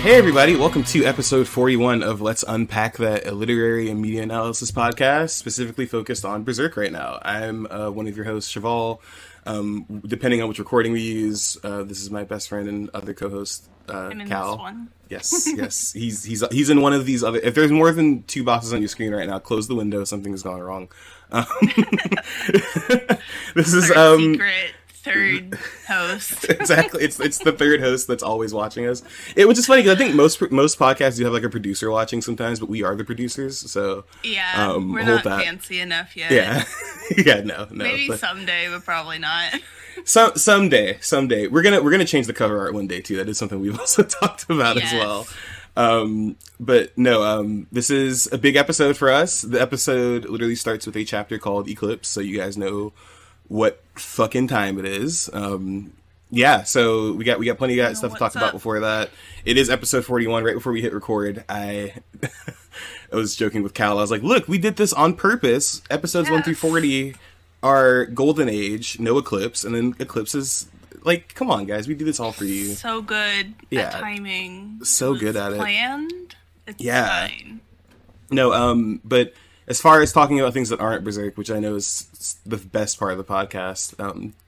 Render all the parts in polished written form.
Hey everybody, welcome to episode 41 of Let's Unpack That, a literary and media analysis podcast, specifically focused on Berserk right now. I'm one of your hosts, Chevall. Depending on which recording we use, this is my best friend and other co-host, I'm in Cal. This one. Yes. He's in one of these other... If there's more than two boxes on your screen right now, close the window, something's gone wrong. This is... Third host. Exactly. It's the third host that's always watching us. It was just funny because I think most podcasts do have like a producer watching sometimes, but we are the producers, so yeah, we're not fancy enough yet. Yeah, no. Maybe someday, but probably not. Someday we're gonna change the cover art one day too. That is something we've also talked about as well. This is a big episode for us. The episode literally starts with a chapter called Eclipse, so you guys know what fucking time it is. So we got plenty of stuff to talk about before that. It is episode 41, right before we hit record. I was joking with Cal. I was like, look, we did this on purpose. Episodes 1 through 40 are golden age, no eclipse, and then eclipse is like, come on guys, we do this all for you. So good at timing. So good at planned. It's fine. No, but... As far as talking about things that aren't Berserk, which I know is the best part of the podcast,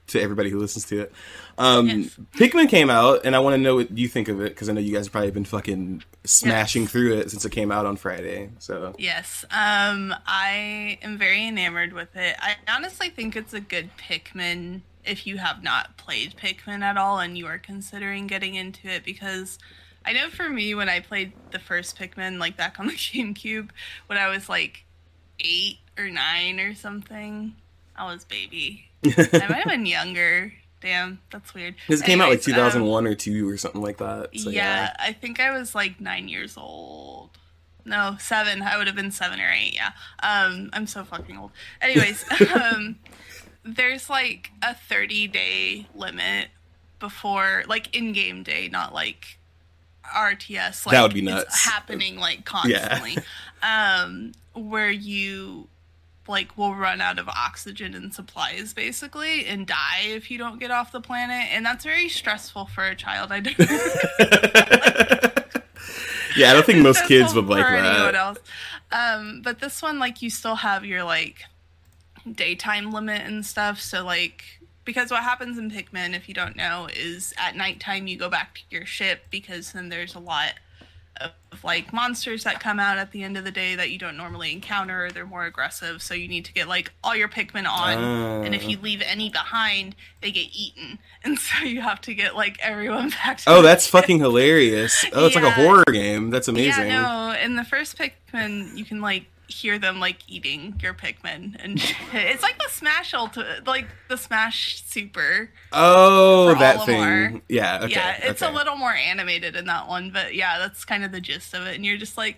to everybody who listens to it, Pikmin came out, and I want to know what you think of it, because I know you guys have probably been fucking smashing through it since it came out on Friday. So yes, I am very enamored with it. I honestly think it's a good Pikmin if you have not played Pikmin at all and you are considering getting into it, because... I know for me, when I played the first Pikmin, like back on the GameCube, when I was like... 8 or 9 or something. I was baby. I might have been younger. Damn, that's weird. This came out like 2001 or 2 or something like that. So yeah, I think I was like 9 years old. No, 7. I would have been 7 or 8, yeah. I'm so fucking old. Anyways, there's like a 30-day limit before, like in-game day, not like RTS. Like, that would be nuts. It's happening like constantly. Yeah. Where you, like, will run out of oxygen and supplies, basically, and die if you don't get off the planet. And that's very stressful for a child. I don't Yeah, I don't think most kids would like that. Anyone else. But this one, like, you still have your, like, daytime limit and stuff. So, like, because what happens in Pikmin, if you don't know, is at nighttime you go back to your ship, because then there's a lot of like monsters that come out at the end of the day that you don't normally encounter, or they're more aggressive, so you need to get like all your Pikmin on, and if you leave any behind they get eaten, and so you have to get like everyone back to that's fucking hilarious. It's like a horror game. That's amazing. Yeah, no, in the first Pikmin you can like hear them like eating your Pikmin and shit. It's like the Smash Smash Super. Oh, that Olimar thing. Yeah, okay. Yeah, it's a little more animated in that one, but yeah, that's kind of the gist of it. And you're just like,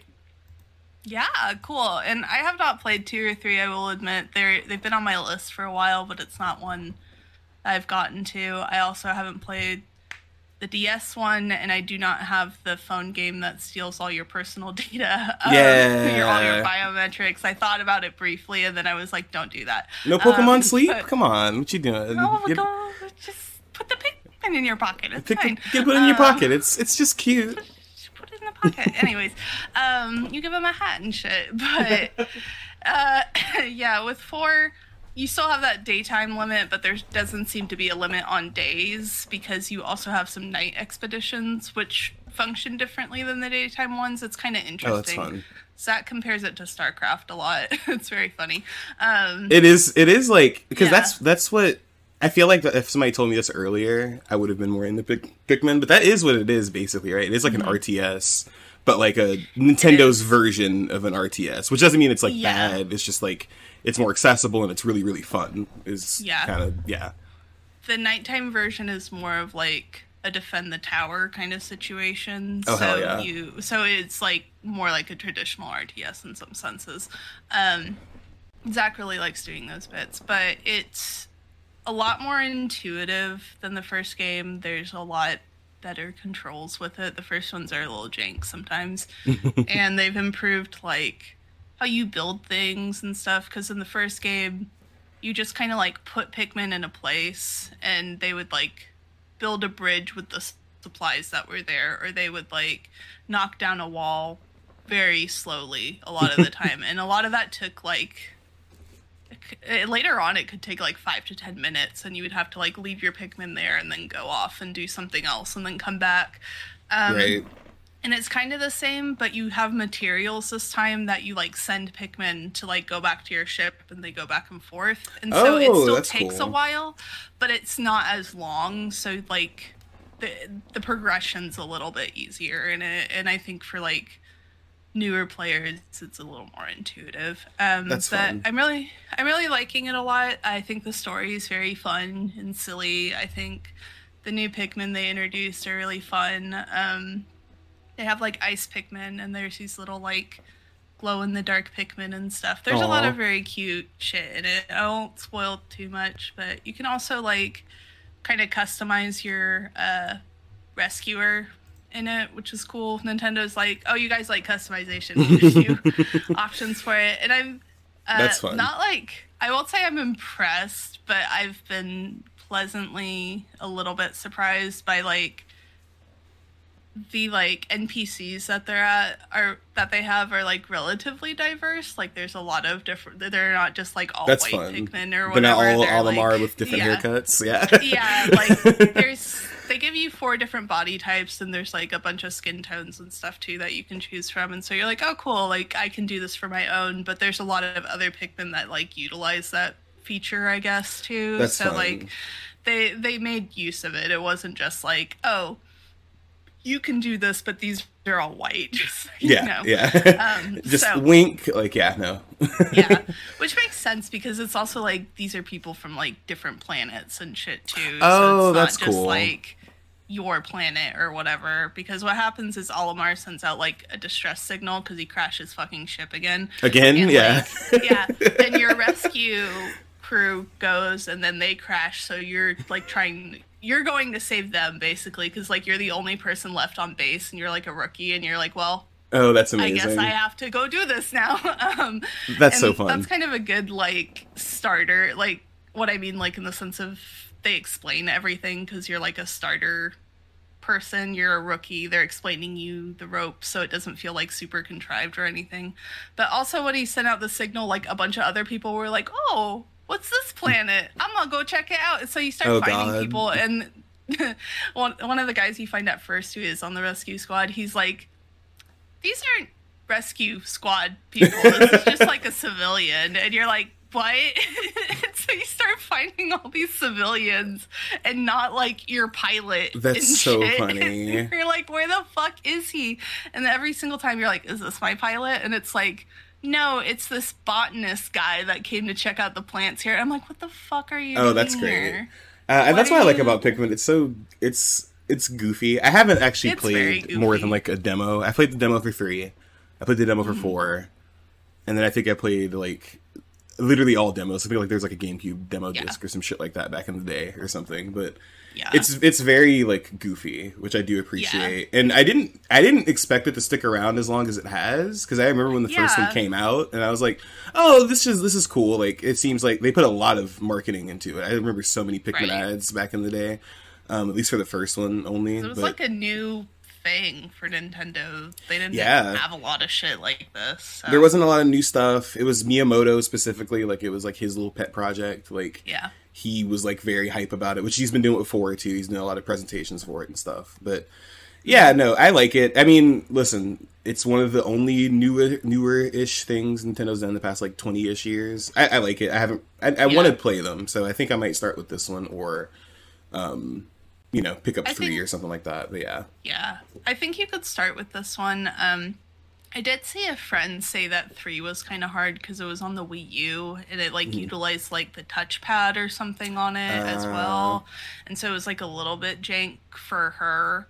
yeah, cool. And I have not played 2 or 3. I will admit they've been on my list for a while, but it's not one I've gotten to. I also haven't played the DS one, and I do not have the phone game that steals all your personal data, all your biometrics. I thought about it briefly, and then I was like, "Don't do that." No Pokemon Sleep? Come on, what you doing? Oh my god, just put the Pikmin in your pocket. It's fine. Put it in your pocket. It's just cute. Just put it in the pocket. Anyways, you give him a hat and shit, but with 4. You still have that daytime limit, but there doesn't seem to be a limit on days, because you also have some night expeditions, which function differently than the daytime ones. It's kind of interesting. Oh, that's fun. So that compares it to StarCraft a lot. It's very funny. It is like, because that's what, I feel like if somebody told me this earlier, I would have been more into Pikmin, but that is what it is, basically, right? It is like an RTS, but like a Nintendo's version of an RTS, which doesn't mean it's like bad. It's just like, it's more accessible and it's really, really fun. The nighttime version is more of like a defend the tower kind of situation. Oh, hell yeah. So it's like more like a traditional RTS in some senses. Zach really likes doing those bits, but it's a lot more intuitive than the first game. There's a lot better controls with it. The first ones are a little jank sometimes, and they've improved like how you build things and stuff, because in the first game, you just kind of, like, put Pikmin in a place, and they would, like, build a bridge with the supplies that were there, or they would like knock down a wall very slowly a lot of the time. And a lot of that took like, later on it could take like 5 to 10 minutes, and you would have to like leave your Pikmin there and then go off and do something else and then come back. Right. And it's kind of the same, but you have materials this time that you like send Pikmin to like go back to your ship, and they go back and forth. And so it still takes a while, but it's not as long. So like the progression's a little bit easier in it. And I think for like newer players, it's a little more intuitive. That's fun. I'm really liking it a lot. I think the story is very fun and silly. I think the new Pikmin they introduced are really fun. They have, like, ice Pikmin, and there's these little, like, glow-in-the-dark Pikmin and stuff. There's a lot of very cute shit in it. I won't spoil too much, but you can also, like, kind of customize your rescuer in it, which is cool. Nintendo's like, oh, you guys like customization. There's two options for it. And I'm that's fun. Not, like, I won't say I'm impressed, but I've been pleasantly a little bit surprised by, like, the like NPCs that they're at are that they have are like relatively diverse. Like there's a lot of different. They're not just like all that's white Pikmin or whatever. But not all Olimar like, with different haircuts. Yeah. Like they give you 4 different body types, and there's like a bunch of skin tones and stuff too that you can choose from. And so you're like, oh cool, like I can do this for my own. But there's a lot of other Pikmin that like utilize that feature, I guess too. That's so fun. Like they made use of it. It wasn't just like you can do this, but these are all white. Just, you know. Just so, wink, like, which makes sense because it's also like these are people from like different planets and shit too. So it's that's not just cool. Like your planet or whatever. Because what happens is Olimar sends out like a distress signal because he crashed his fucking ship again. And, then your rescue crew goes, and then they crash. So you're like You're going to save them, basically, because, like, you're the only person left on base, and you're, like, a rookie, and you're like, well, oh, that's amazing. I guess I have to go do this now. That's so fun. That's kind of a good, like, starter, like, what I mean, like, in the sense of they explain everything, because you're, like, a starter person, you're a rookie, they're explaining you the ropes, so it doesn't feel, like, super contrived or anything. But also when he sent out the signal, like, a bunch of other people were like, oh, what's this planet? I'm gonna go check it out. And so you start finding people, and one of the guys you find at first who is on the rescue squad, he's like, these aren't rescue squad people. This is just like a civilian. And you're like, what? And so you start finding all these civilians and not like your pilot. That's so funny. And you're like, where the fuck is he? And every single time you're like, is this my pilot? And it's like, no, it's this botanist guy that came to check out the plants here. I'm like, what the fuck are you doing? Oh, that's great. And that's what I like about Pikmin. It's so, it's goofy. I haven't actually played more than, like, a demo. I played the demo for 3. I played the demo for 4. And then I think I played, like, literally all demos. I feel like there's, like, a GameCube demo disc or some shit like that back in the day or something. But it's very, like, goofy, which I do appreciate. And I didn't expect it to stick around as long as it has, because I remember when the first one came out, and I was like, oh, this is cool. Like, it seems like they put a lot of marketing into it. I remember so many Pikmin ads back in the day, at least for the first one only. It was like a new thing for Nintendo. They didn't have a lot of shit like this. So. There wasn't a lot of new stuff. It was Miyamoto specifically. Like, it was, like, his little pet project. Like, he was, like, very hype about it, which he's been doing with 4, too. He's done a lot of presentations for it and stuff. But, I like it. I mean, listen, it's one of the only newer-ish things Nintendo's done in the past, like, 20-ish years. I like it. I want to play them, so I think I might start with this one or, pick up 3 or something like that. But, yeah. I think you could start with this one. I did see a friend say that 3 was kind of hard because it was on the Wii U, and it, like, utilized, like, the touchpad or something on it as well. And so it was, like, a little bit jank for her.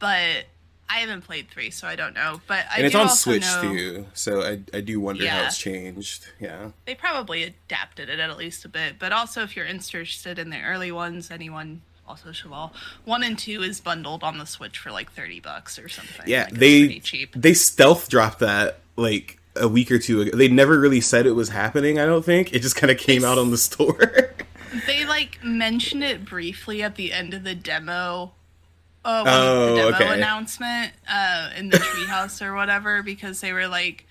But I haven't played 3, so I don't know. But I and it's do on also Switch, know, too, so I do wonder how it's changed. Yeah. They probably adapted it at least a bit. But also, if you're interested in the early ones, anyone... Also, Chevall. 1 and 2 is bundled on the Switch for like $30 or something. Yeah, like, they cheap. They stealth dropped that like a week or 2 ago. They never really said it was happening. I don't think it just kind of came out on the store. They like mentioned it briefly at the end of the demo the demo announcement in the treehouse or whatever, because they were like,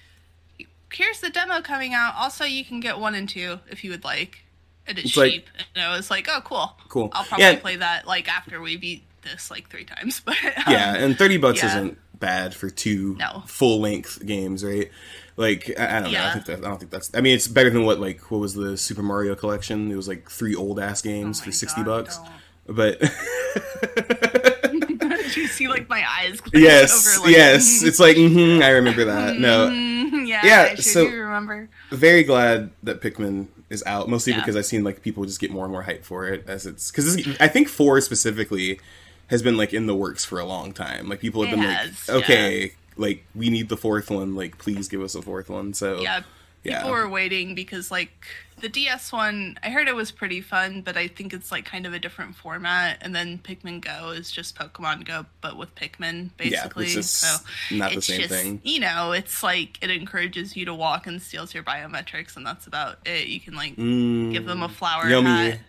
here's the demo coming out. Also, you can get 1 and 2 if you would like. And it's cheap. Like, and I was like, oh, cool. I'll probably play that like after we beat this like 3 times. But yeah, and $30 isn't bad for 2 full-length games, right? Like, I don't know. I don't think that's... I mean, it's better than what was the Super Mario collection? It was like 3 old-ass games for $60. Don't. But... Did you see, like, my eyes glaze over? Yes, it's like, I remember that. No. I sure do remember. Very glad that Pikmin is out, mostly because I've seen, like, people just get more and more hype for it. Because I think 4 specifically has been, like, in the works for a long time. Like, people have been like, okay, like, we need the 4th one. Like, please give us a 4th one. So, people were waiting because, like... The DS one, I heard it was pretty fun, but I think it's, like, kind of a different format. And then Pikmin Go is just Pokemon Go, but with Pikmin, basically. Yeah, so not the same thing. You know, it's, like, it encourages you to walk and steals your biometrics, and that's about it. You can, like, give them a flower hat.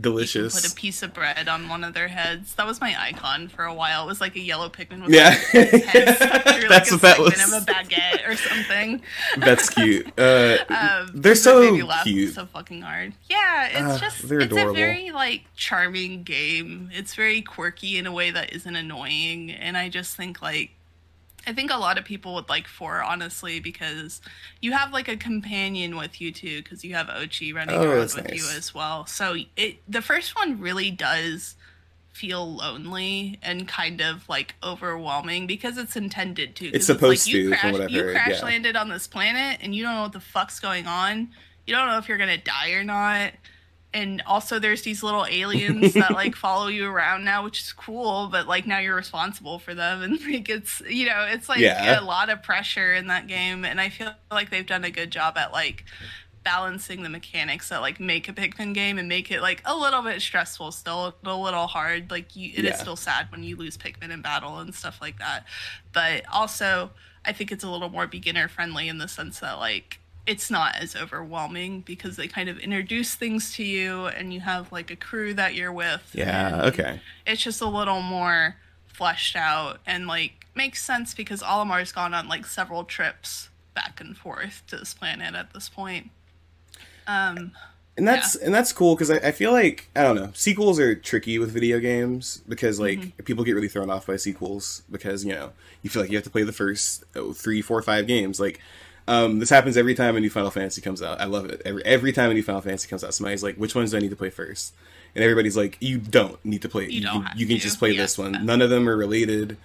Delicious. You can put a piece of bread on one of their heads. That was my icon for a while. It was, like, a yellow Pikmin with his head stuck through, like, a segment of a baguette or something. That's cute. They're so cute. So fucking hard. Yeah, it's just... They're adorable. It's a very, like, charming game. It's very quirky in a way that isn't annoying. And I just think, like... I think a lot of people would like 4, honestly, because you have, like, a companion with you, too, because you have Ochi running around with you as well. So the first one really does feel lonely and kind of, like, overwhelming, because it's intended to. It's supposed to, from what I've heard. You crash-landed on this planet, and you don't know what the fuck's going on. You don't know if you're going to die or not. And also there's these little aliens that, like, follow you around now, which is cool, but, like, now you're responsible for them. And, like, it's, you know, it's, like, a lot of pressure in that game. And I feel like they've done a good job at, like, balancing the mechanics that, like, make a Pikmin game and make it, like, a little bit stressful still, a little hard. Like, it is still sad when you lose Pikmin in battle and stuff like that. But also I think it's a little more beginner-friendly in the sense that, like, it's not as overwhelming because they kind of introduce things to you and you have, like, a crew that you're with. Yeah, okay. It's just a little more fleshed out and, like, makes sense because Olimar's gone on, like, several trips back and forth to this planet at this point. And that's cool because I feel like, I don't know, sequels are tricky with video games because, like, people get really thrown off by sequels because, you know, you feel like you have to play the first 3, 4, 5 games. Like, this happens every time a new Final Fantasy comes out. I love it. Every time a new Final Fantasy comes out, somebody's like, which ones do I need to play first? And everybody's like, you don't need to play it. You can just play this one. None of them are related.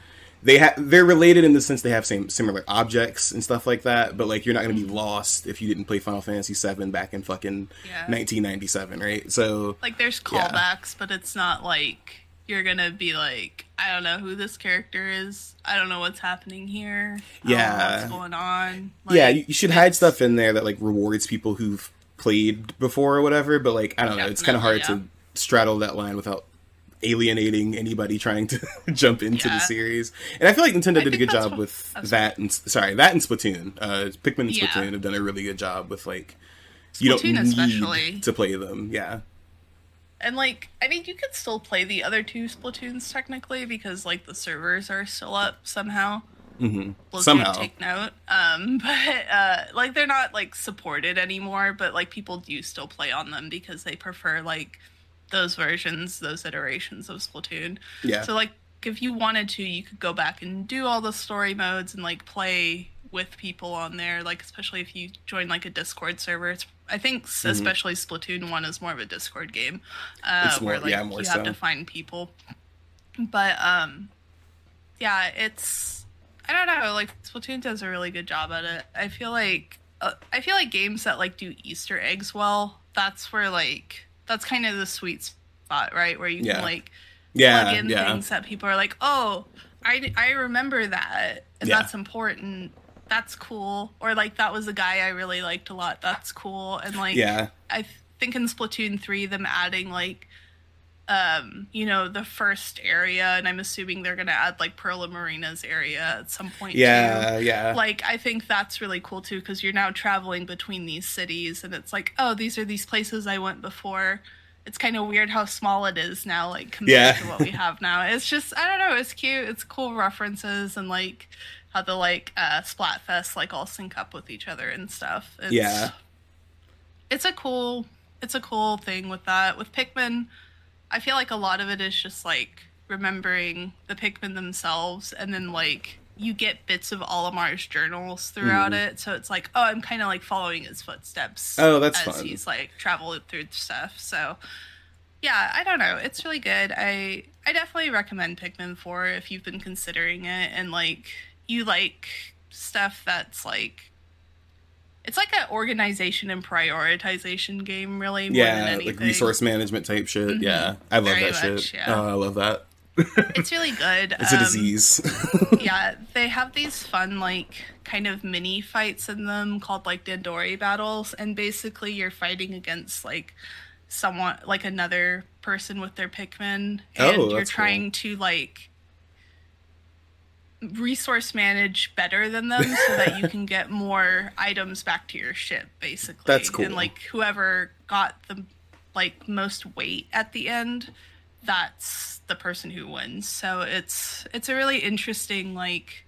They're related in the sense they have similar objects and stuff like that, but, like, you're not going to be lost if you didn't play Final Fantasy VII back in fucking 1997, right? So, like, there's callbacks, but it's not like... You're gonna be like, I don't know who this character is. I don't know what's happening here. I don't know what's going on. Like, you should hide stuff in there that, like, rewards people who've played before or whatever. But, like, I don't know. It's kind of hard to straddle that line without alienating anybody trying to jump into the series. And I feel like Nintendo did a good job with that. That and Splatoon. Pikmin and Splatoon have done a really good job with, like, you don't need to play them. Yeah. And, like, I think you could still play the other 2 Splatoons, technically, because, like, the servers are still up somehow. Somehow. Take note. But, like, they're not, like, supported anymore, but, like, people do still play on them because they prefer, like, those versions, those iterations of Splatoon. Yeah. So, like, if you wanted to, you could go back and do all the story modes and, like, play with people on there, like, especially if you join, like, a Discord server. I think especially Splatoon 1 is more of a Discord game, where you have to find people. But, it's... I don't know, like, Splatoon does a really good job at it. I feel like games that, like, do Easter eggs well, that's where, like... That's kind of the sweet spot, right? Where you can, like, plug in things that people are like, oh, I remember that, and that's important. That's cool. Or, like, that was a guy I really liked a lot. That's cool. And, like, I think in Splatoon 3, them adding, like, you know, the first area, and I'm assuming they're going to add, like, Pearl and Marina's area at some point, too. Like, I think that's really cool, too, because you're now traveling between these cities, and it's like, oh, these are these places I went before. it's kind of weird how small it is now, like, compared to what we have now. It's just, I don't know, it's cute. It's cool references and, like, how the, like, Splatfest, like, all sync up with each other and stuff. It's, It's a cool thing with that. With Pikmin, I feel like a lot of it is just, like, remembering the Pikmin themselves, and then, like, you get bits of Olimar's journals throughout it, so it's like, oh, I'm kind of, like, following his footsteps. Oh, that's fun. As he's, like, traveled through stuff, so... Yeah, I don't know. It's really good. I definitely recommend Pikmin 4 if you've been considering it, and, like, you like stuff that's, like... It's like an organization and prioritization game, really, more than anything. Like resource management type shit. Mm-hmm. Yeah, I love that shit. Yeah. Oh, I love that. It's really good. It's a disease. Yeah, they have these fun, like, kind of mini fights in them called, like, Dandori battles, and basically you're fighting against, like, someone, like, another person with their Pikmin, and you're trying to, like, resource manage better than them so that you can get more items back to your ship, basically. That's cool. And, like, whoever got the, like, most weight at the end, that's the person who wins. So it's a really interesting, like,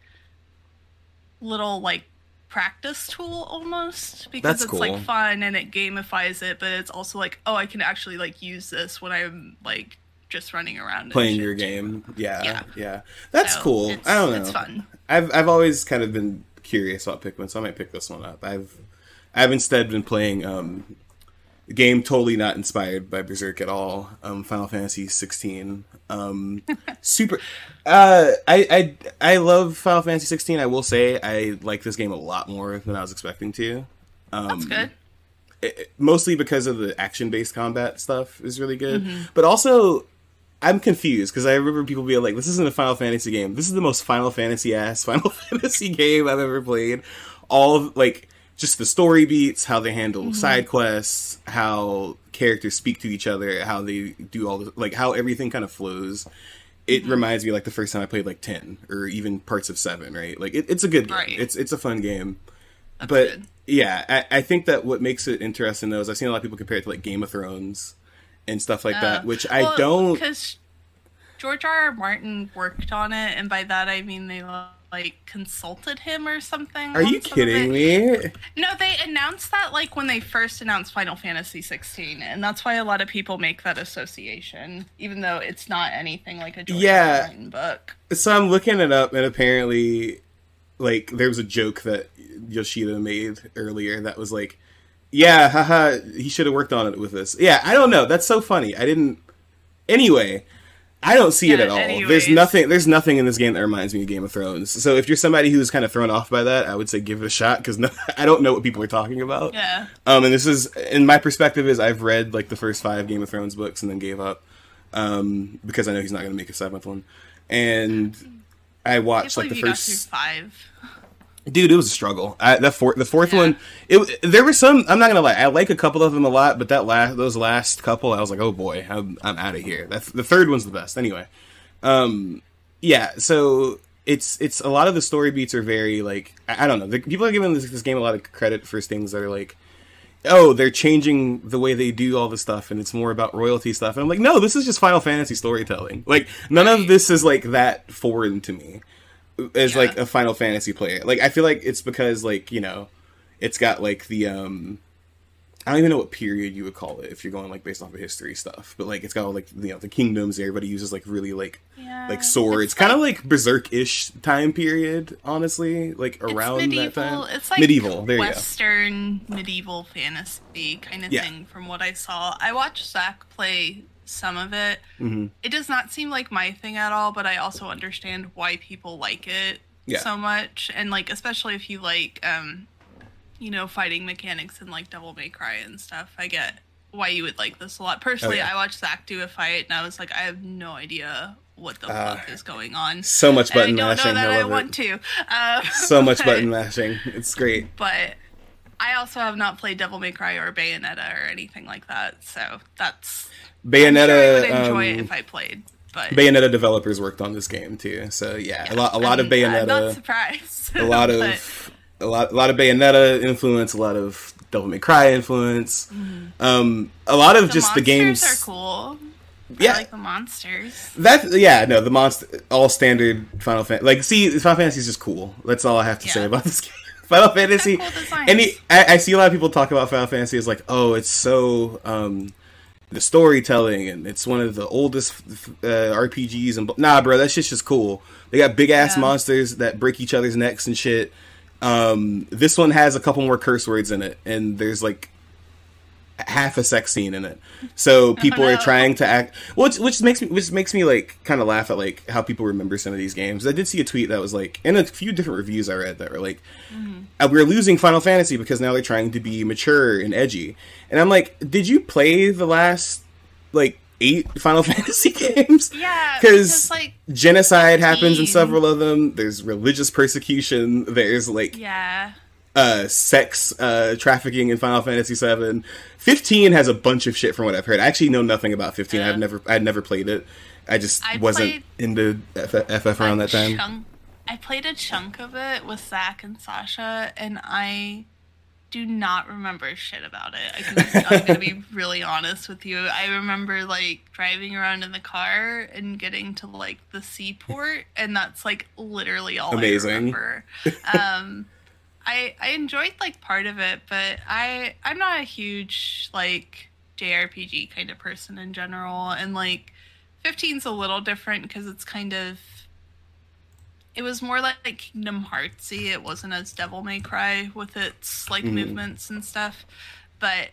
little, like, practice tool almost, because that's cool. Like, fun, and it gamifies it, but it's also like, oh, I can actually, like, use this when I'm, like, just running around playing your game. Yeah. That's cool. I don't know. It's fun. I've always kind of been curious about Pikmin, so I might pick this one up. I've instead been playing a game totally not inspired by Berserk at all. Final Fantasy XVI. Super. I love Final Fantasy XVI. I will say I like this game a lot more than I was expecting to. That's good. Mostly because of the action-based combat stuff is really good, but also. I'm confused, because I remember people being like, this isn't a Final Fantasy game. This is the most Final Fantasy-ass Final Fantasy game I've ever played. All of, like, just the story beats, how they handle side quests, how characters speak to each other, how they do all the, like, how everything kind of flows. It reminds me, like, the first time I played, like, 10, or even parts of 7, right? Like, it's a good game. Right. It's a fun game. That's but, good. Yeah, I think that what makes it interesting, though, is I've seen a lot of people compare it to, like, Game of Thrones and stuff like that, which I don't... Because George R. R. Martin worked on it, and by that I mean they, like, consulted him or something. Are you kidding me? No, they announced that, like, when they first announced Final Fantasy 16, and that's why a lot of people make that association, even though it's not anything like a George R. R. Martin book. So I'm looking it up, and apparently, like, there was a joke that Yoshida made earlier that was like, yeah, haha, he should have worked on it with us. Yeah, I don't know. That's so funny. I didn't... Anyway, I don't see it at all. Anyways. There's nothing in this game that reminds me of Game of Thrones. So if you're somebody who's kind of thrown off by that, I would say give it a shot, because I don't know what people are talking about. Yeah. And this is... And my perspective is I've read, like, the first 5 Game of Thrones books and then gave up, because I know he's not going to make a 7th one. And I watched, like, the first... Dude, it was a struggle. The fourth one, there were some. I'm not gonna lie, I like a couple of them a lot, but that those last couple, I was like, oh boy, I'm out of here. The third one's the best, anyway. So it's a lot of the story beats are very, like, I don't know. People are giving this game a lot of credit for things that are like, oh, they're changing the way they do all this stuff, and it's more about royalty stuff. And I'm like, no, this is just Final Fantasy storytelling. Like, none of this is, like, that foreign to me. As, like, a Final Fantasy player. Like, I feel like it's because, like, you know, it's got, like, the, I don't even know what period you would call it if you're going, like, based off of history stuff. But, like, it's got, like, you know, the kingdoms. Everybody uses, like, really, like, like, swords. It's kind of, like, Berserk-ish time period, honestly. Like, around that time. It's, like, medieval. There Western medieval fantasy kind of thing from what I saw. I watched Zach play... some of it. It does not seem like my thing at all, but I also understand why people like it so much, and, like, especially if you like, you know, fighting mechanics and, like, Devil May Cry and stuff. I get why you would like this a lot. Personally, I watched Zach do a fight, and I was like, I have no idea what the fuck is going on. So much button mashing. I don't know that I want to. So much button mashing. It's great. But I also have not played Devil May Cry or Bayonetta or anything like that, so that's... Bayonetta. I'm sure I would enjoy it if I played. But Bayonetta developers worked on this game too, so a lot of Bayonetta. I'm not surprised. A lot of Bayonetta influence, a lot of Devil May Cry influence. Mm-hmm. A lot of the just the games are cool. Yeah, I like the monsters. That yeah, no, the monster all standard Final Fantasy. Like, see, Final Fantasy is just cool. That's all I have to say about this game. Final Fantasy. Cool any, I see a lot of people talk about Final Fantasy as like, oh, it's so the storytelling, and it's one of the oldest RPGs. And nah, bro, that shit's just cool. They got big ass monsters that break each other's necks and shit. This one has a couple more curse words in it, and there's like half a sex scene in it. So people are trying to act, which makes me like kind of laugh at like how people remember some of these games. I did see a tweet that was like, and a few different reviews I read that were like, we're losing Final Fantasy because now they're trying to be mature and edgy. And I'm like, did you play the last like 8 Final Fantasy games? Yeah, because like genocide happens in several of them. There's religious persecution. There's like sex trafficking in Final Fantasy VII. 15 has a bunch of shit from what I've heard. I actually know nothing about 15. Yeah. I'd never played it. I wasn't into FF around that time. I played a chunk of it with Zach and Sasha, and I do not remember shit about it. I'm gonna be really honest with you. I remember like driving around in the car and getting to like the seaport, and that's like literally all I remember. I enjoyed like part of it, but I'm not a huge like JRPG kind of person in general, and like 15's a little different because it's kind of, it was more like Kingdom Heartsy. It wasn't as Devil May Cry with its like movements and stuff, but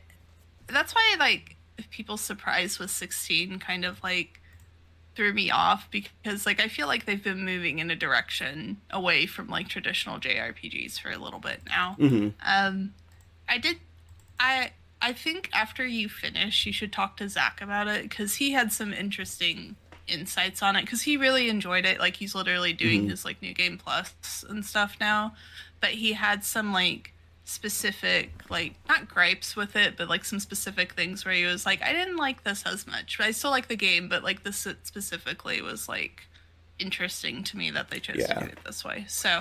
that's why like if people surprised with 16 kind of like threw me off, because like I feel like they've been moving in a direction away from like traditional JRPGs for a little bit now. I think after you finish, you should talk to Zach about it, because he had some interesting insights on it, because he really enjoyed it. Like, he's literally doing his like New Game Plus and stuff now, but he had some like specific like not gripes with it, but like some specific things where he was like, I didn't like this as much, but I still like the game, but like this specifically was like interesting to me that they chose to do it this way. So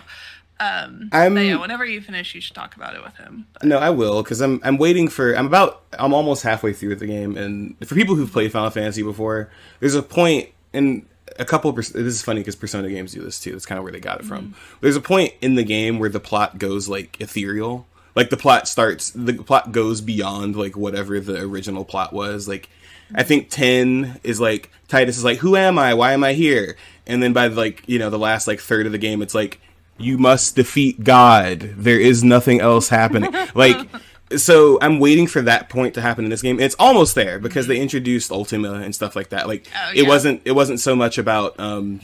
whenever you finish, you should talk about it with him. But. No, I will, because I'm almost halfway through the game, and for people who've played Final Fantasy before, there's a point in a couple. This is funny because Persona games do this too. That's kind of where they got it from. There's a point in the game where the plot goes like ethereal. Like the plot goes beyond like whatever the original plot was. Like I think 10 is like Titus is like, who am I? Why am I here? And then by like, you know, the last like third of the game, it's like, you must defeat God. There is nothing else happening. Like, so I'm waiting for that point to happen in this game. It's almost there because they introduced Ultima and stuff like that. Like, it wasn't so much about,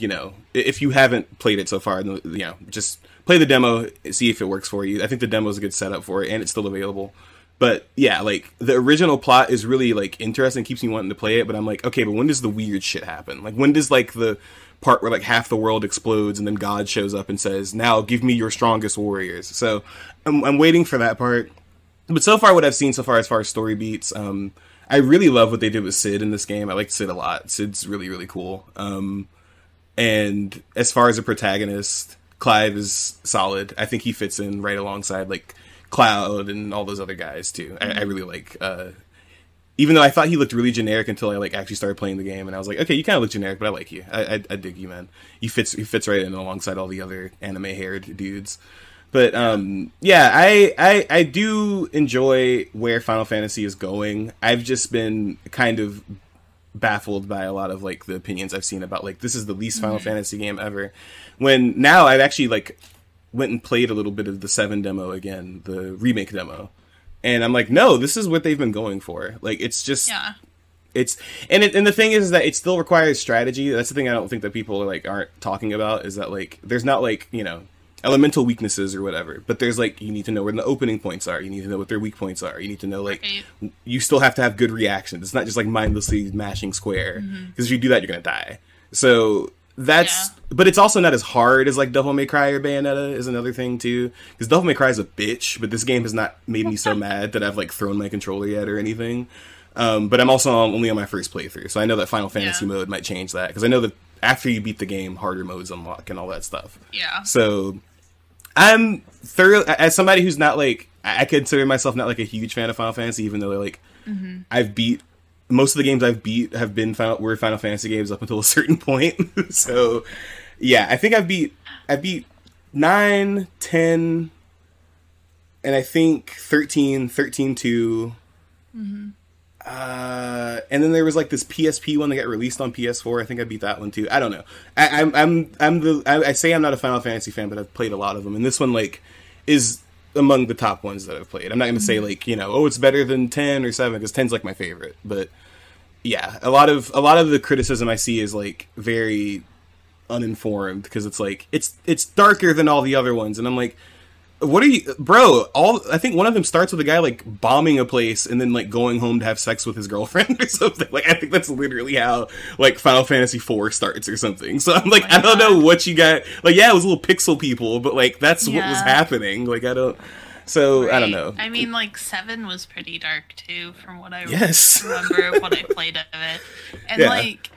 you know, if you haven't played it so far, you know, just play the demo, see if it works for you. I think the demo is a good setup for it, and it's still available. But yeah, like the original plot is really like interesting, keeps me wanting to play it. But I'm like, okay, but when does the weird shit happen? Like, when does like the part where like half the world explodes and then God shows up and says, now give me your strongest warriors? So I'm waiting for that part, but so far what I've seen so far as far as story beats, I really love what they did with Cid in this game. I like Cid a lot. Cid's really, really cool. And as far as a protagonist, Clive is solid. I think he fits in right alongside like Cloud and all those other guys too. I really like even though I thought he looked really generic until I like actually started playing the game, and I was like, okay, you kind of look generic, but I like you. I dig you, man. He fits right in alongside all the other anime-haired dudes. But I do enjoy where Final Fantasy is going. I've just been kind of baffled by a lot of like the opinions I've seen about like this is the least Final Fantasy game ever. When now I've actually like went and played a little bit of the 7 demo again, the remake demo. And I'm like, no, this is what they've been going for. Like, it's just, and the thing is that it still requires strategy. That's the thing I don't think that people are, like, aren't talking about, is that like there's not like, you know, elemental weaknesses or whatever, but there's like, you need to know where the opening points are. You need to know what their weak points are. You need to know like you still have to have good reactions. It's not just like mindlessly mashing square, because if you do that, you're gonna die. So that's, but it's also not as hard as like Devil May Cry or Bayonetta is another thing too, because Devil May Cry is a bitch, but this game has not made me so mad that I've like thrown my controller yet or anything. But I'm also only on my first playthrough, so I know that Final Fantasy mode might change that, because I know that after you beat the game, harder modes unlock and all that stuff. So I'm thoroughly, as somebody who's not like I consider myself not like a huge fan of Final Fantasy, even though they're like I've beat most of the games I've beat have been were Final Fantasy games up until a certain point. So yeah, I think I beat 9, 10, and I think 13, 13-2. And then there was like this PSP one that got released on PS4. I think I beat that one too. I don't know. I say I'm not a Final Fantasy fan, but I've played a lot of them, and this one like is among the top ones that I've played. I'm not going to say like, you know, oh, it's better than 10 or 7 because 10's like my favorite. But yeah, a lot of the criticism I see is like very uninformed because it's like it's darker than all the other ones, and I'm like, what are you, bro? I think one of them starts with a guy like bombing a place and then like going home to have sex with his girlfriend or something. Like I think that's literally how like Final Fantasy IV starts or something. So I'm like, I don't know what you got. Like yeah, it was little pixel people, but like that's what was happening. Like I don't. So right. I don't know. I mean, like 7 was pretty dark too, from what I remember when I played of it, and like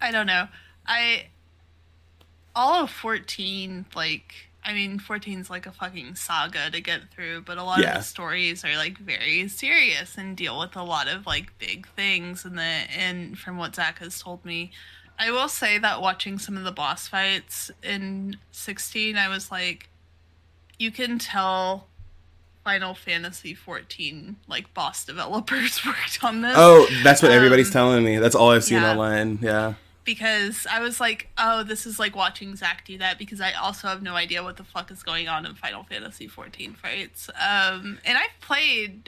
I don't know. All of 14 like. I mean, 14's like a fucking saga to get through, but a lot of the stories are like very serious and deal with a lot of like big things. And from what Zach has told me, I will say that watching some of the boss fights in 16, I was like, you can tell Final Fantasy 14 like boss developers worked on this. Oh, that's what everybody's telling me. That's all I've seen online. Yeah. Because I was like, oh, this is like watching Zach do that because I also have no idea what the fuck is going on in Final Fantasy XIV fights. And I played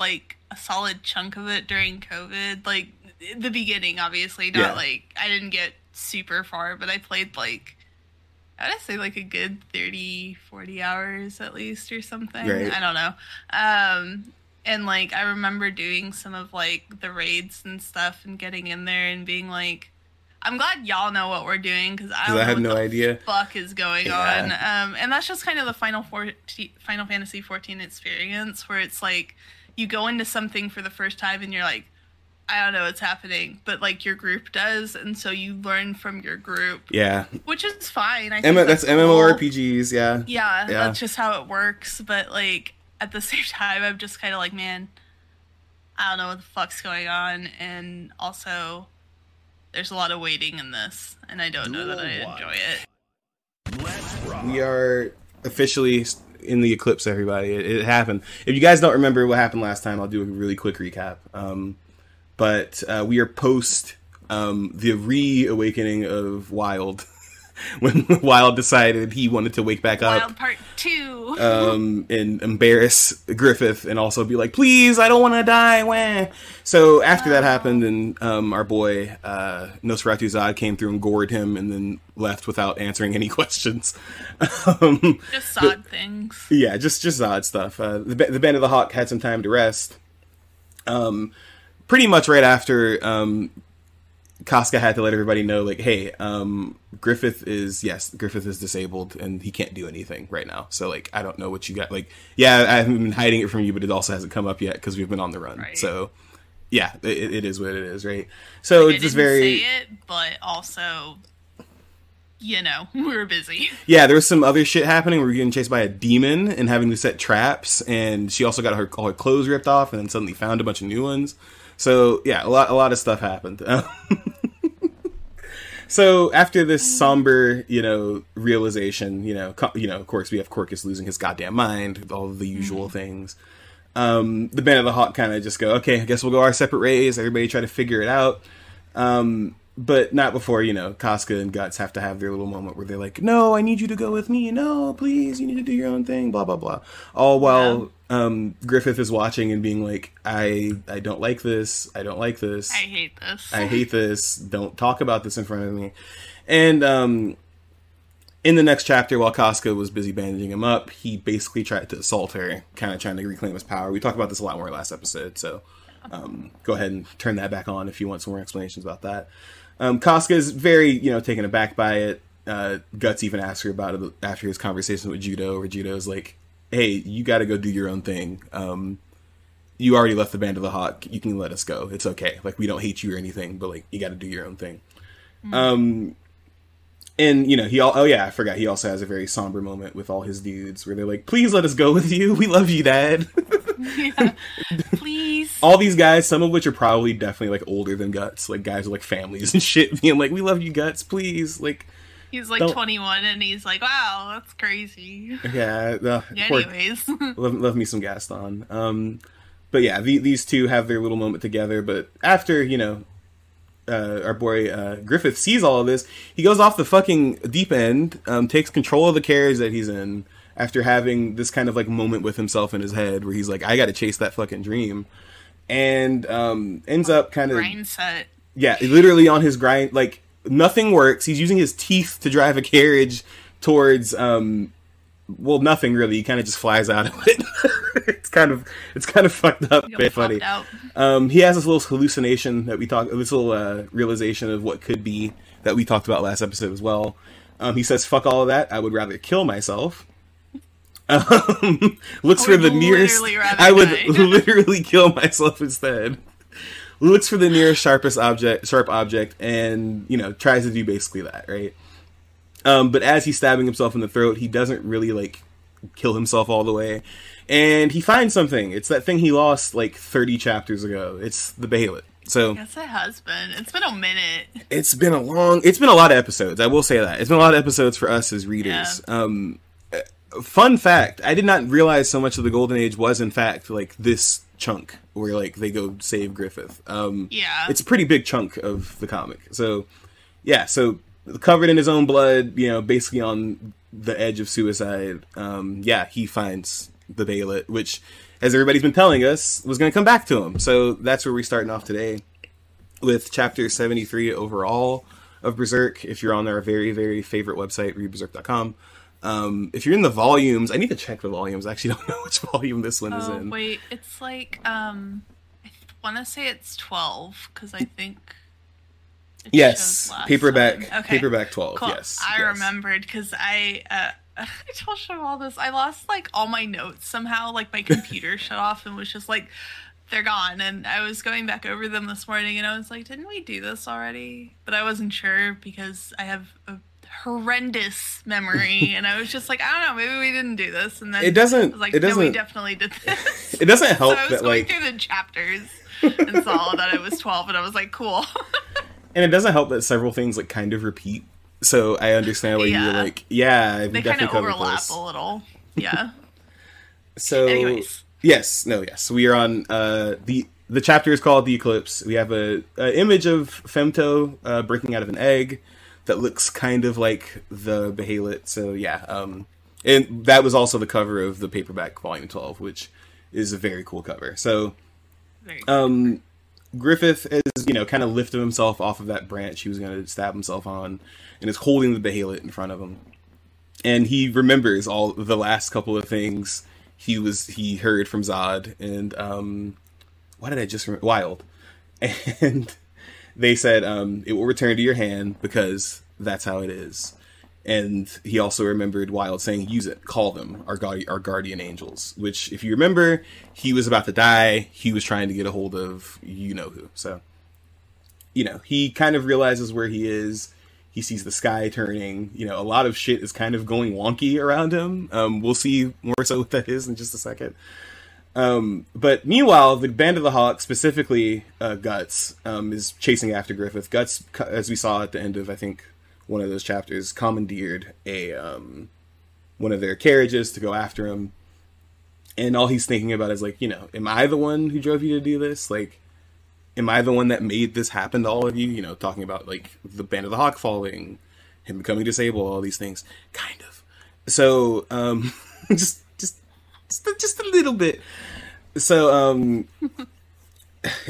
like a solid chunk of it during COVID, like the beginning, obviously. Not like I didn't get super far, but I played like I would say like a good 30, 40 hours at least or something. Right. I don't know. And like I remember doing some of like the raids and stuff and getting in there and being like, I'm glad y'all know what we're doing because I have no idea what the fuck is going on. And that's just kind of the Final Fantasy XIV experience where it's like you go into something for the first time and you're like, I don't know what's happening, but like your group does, and so you learn from your group. Yeah, which is fine. I think that's cool. MMORPGs. Yeah, that's just how it works. But like at the same time, I'm just kind of like, man, I don't know what the fuck's going on, and also. There's a lot of waiting in this, and I don't know that I enjoy it. We are officially in the eclipse, everybody. It happened. If you guys don't remember what happened last time, I'll do a really quick recap. But we are post the reawakening of Wilde, when Wilde decided he wanted to wake back up. Wilde Part 2. And embarrass Griffith and also be like, please, I don't want to die. Wah. So after that happened, and our boy Nosferatu Zodd came through and gored him and then left without answering any questions. Just Zodd things. Yeah, just Zodd stuff. The Band of the Hawk had some time to rest. Pretty much right after... Casca had to let everybody know, like, hey, Griffith is disabled and he can't do anything right now. So, like, I don't know what you got. Like, yeah, I haven't been hiding it from you, but it also hasn't come up yet because we've been on the run. Right. So, yeah, it is what it is, right? So, like, it's just very. Say it, but also, you know, we were busy. Yeah, there was some other shit happening. We were getting chased by a demon and having to set traps, and she also got all her clothes ripped off, and then suddenly found a bunch of new ones. So, yeah, a lot of stuff happened. So, after this somber, you know, realization, you know, of course, we have Corkus losing his goddamn mind, all the usual things. The Band of the Hawk kind of just go, okay, I guess we'll go our separate ways. Everybody try to figure it out. But not before, you know, Casca and Guts have to have their little moment where they're like, no, I need you to go with me. No, please, you need to do your own thing, blah, blah, blah. All while Griffith is watching and being like, I don't like this. I don't like this. I hate this. I hate this. Don't talk about this in front of me. And in the next chapter, while Casca was busy bandaging him up, he basically tried to assault her, kind of trying to reclaim his power. We talked about this a lot more last episode, so go ahead and turn that back on if you want some more explanations about that. Casca is very, you know, taken aback by it. Guts even asks her about it after his conversation with Judeau, where Judeau's like, hey, you gotta go do your own thing. You already left the Band of the Hawk. You can let us go. It's okay. Like, we don't hate you or anything, but, like, you gotta do your own thing. And, you know, he also has a very somber moment with all his dudes where they're like, please let us go with you. We love you, Dad. Yeah, please. All these guys, some of which are probably definitely, like, older than Guts. Like, guys with, like, families and shit being like, we love you, Guts, please. Like, he's, like, 21 and he's like, wow, that's crazy. Yeah. Anyways. Love me some Gaston. But, yeah, these two have their little moment together. But after, you know... our boy Griffith sees all of this, he goes off the fucking deep end, takes control of the carriage that he's in after having this kind of like moment with himself in his head where he's like, I gotta chase that fucking dream, and ends up kind of grind set. Yeah, literally on his grind, like nothing works. He's using his teeth to drive a carriage towards nothing really. He kind of just flies out of it. It's kind of fucked up, but funny. He has this little hallucination that we talked, this little realization of what could be that we talked about last episode as well. He says, "Fuck all of that. I would rather kill myself." Looks for the nearest. I would literally kill myself instead. Looks for the nearest sharp object, and you know, tries to do basically that, right? But as he's stabbing himself in the throat, he doesn't really like kill himself all the way. And he finds something. It's that thing he lost, like, 30 chapters ago. It's the Behelit. So that's a husband. It's been a minute. It's been a lot of episodes. I will say that. It's been a lot of episodes for us as readers. Yeah. Fun fact. I did not realize so much of the Golden Age was, in fact, like, this chunk where, like, they go save Griffith. Yeah. It's a pretty big chunk of the comic. So, yeah. So, covered in his own blood, you know, basically on the edge of suicide. He finds... the Behelit, which, as everybody's been telling us, was going to come back to him. So that's where we're starting off today with chapter 73 overall of Berserk. If you're on our very, very favorite website, readberserk.com. If you're in the volumes, I need to check the volumes. I actually don't know which volume this one is in. Wait, it's like, I want to say it's 12, because I think... Yes, paperback, okay. Paperback 12, cool. Yes. I remembered, because I told Chevall this. I lost, like, all my notes somehow. Like, my computer shut off and was just like, they're gone. And I was going back over them this morning, and I was like, didn't we do this already? But I wasn't sure because I have a horrendous memory, and I was just like, I don't know, maybe we didn't do this. And then we definitely did this. It doesn't help. So I was going through the chapters and saw that it was 12, and I was like, cool. And it doesn't help that several things, like, kind of repeat. So I understand why you were like, they definitely kind of overlap a little. Yeah. So, anyways. Yes. We are on the chapter is called The Eclipse. We have a image of Femto breaking out of an egg that looks kind of like the Behelit. So yeah, and that was also the cover of the paperback volume 12, which is a very cool cover. So, Griffith is, you know, kind of lifted himself off of that branch he was going to stab himself on, and is holding the Behelit in front of him. And he remembers all the last couple of things he heard from Zodd and Wilde. And they said, it will return to your hand because that's how it is. And he also remembered Wilde saying, use it, call them, our guardian angels. Which, if you remember, he was about to die. He was trying to get a hold of you-know-who. So, you know, he kind of realizes where he is. He sees the sky turning. You know, a lot of shit is kind of going wonky around him. We'll see more so what that is in just a second. But meanwhile, the Band of the Hawk, specifically Guts, is chasing after Griffith. Guts, as we saw at the end of, I think... one of those chapters, commandeered a one of their carriages to go after him, and all he's thinking about is like, you know, am I the one who drove you to do this? Like, am I the one that made this happen to all of you? You know, talking about like the Band of the Hawk falling, him becoming disabled, all these things, kind of. So just a little bit. So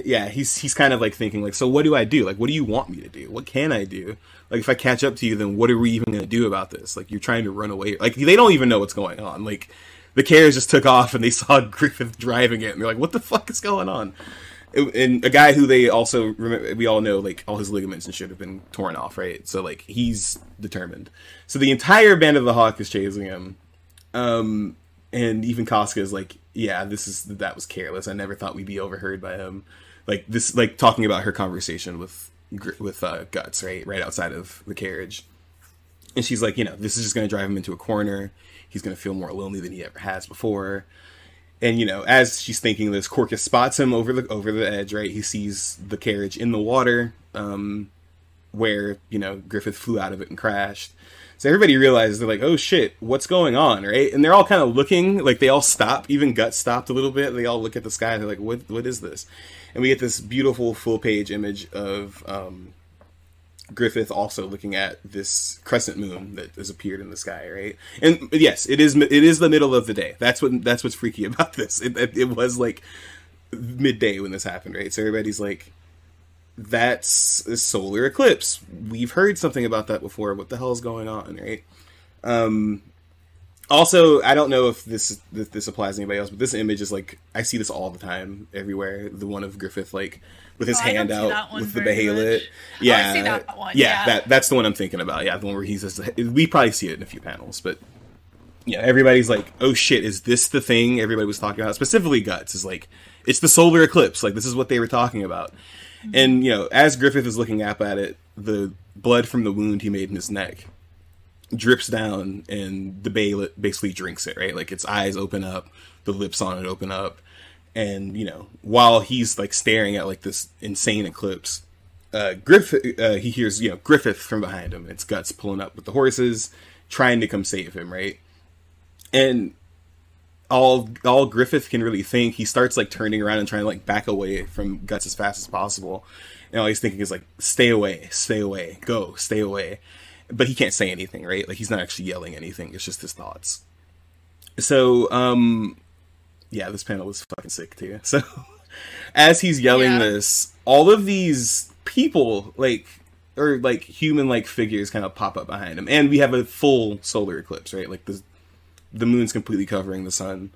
yeah, he's kind of like thinking like, so what do I do? Like, what do you want me to do? What can I do? Like, if I catch up to you, then what are we even going to do about this? Like, you're trying to run away. Like, they don't even know what's going on. Like, the carriage just took off, and they saw Griffith driving it, and they're like, what the fuck is going on? And a guy who they also, remember, we all know, like, all his ligaments and shit have been torn off, right? So, like, he's determined. So the entire Band of the Hawk is chasing him. And even Casca is like, yeah, that was careless. I never thought we'd be overheard by him. Like, this, like, talking about her conversation with Guts, right outside of the carriage. And she's like, you know, this is just going to drive him into a corner. He's going to feel more lonely than he ever has before. And, you know, as she's thinking this, Corkus spots him over the edge, right? He sees the carriage in the water, where, you know, Griffith flew out of it and crashed. So everybody realizes, they're like, oh shit, what's going on, right? And they're all kind of looking, like they all stop, even Guts stopped a little bit. They all look at the sky, and they're like, what is this? And we get this beautiful full-page image of Griffith also looking at this crescent moon that has appeared in the sky, right? And yes, it is the middle of the day. That's what's freaky about this. It was like midday when this happened, right? So everybody's like, that's a solar eclipse. We've heard something about that before. What the hell is going on, right? Also, I don't know if this applies to anybody else, but this image is like, I see this all the time, everywhere. The one of Griffith, like, with his hand out, with the Behelit. Yeah, oh, I see that one. Yeah, that's the one I'm thinking about. Yeah, the one where he's just, we probably see it in a few panels, but yeah, everybody's like, oh shit, is this the thing everybody was talking about? Specifically Guts is like, it's the solar eclipse. Like, this is what they were talking about. Mm-hmm. And, you know, as Griffith is looking up at it, the blood from the wound he made in his neck drips down, and the Behelit basically drinks it, right? Like, its eyes open up, the lips on it open up, and, you know, while he's, like, staring at, like, this insane eclipse, he hears, you know, Griffith from behind him. It's Guts pulling up with the horses, trying to come save him, right? And all Griffith can really think, he starts, like, turning around and trying to, like, back away from Guts as fast as possible, and all he's thinking is, like, stay away, go, stay away. But he can't say anything, right? Like, he's not actually yelling anything. It's just his thoughts. So, yeah, this panel was fucking sick, too. So, as he's yelling this, all of these people, like, or, like, human-like figures kind of pop up behind him. And we have a full solar eclipse, right? Like, the moon's completely covering the sun.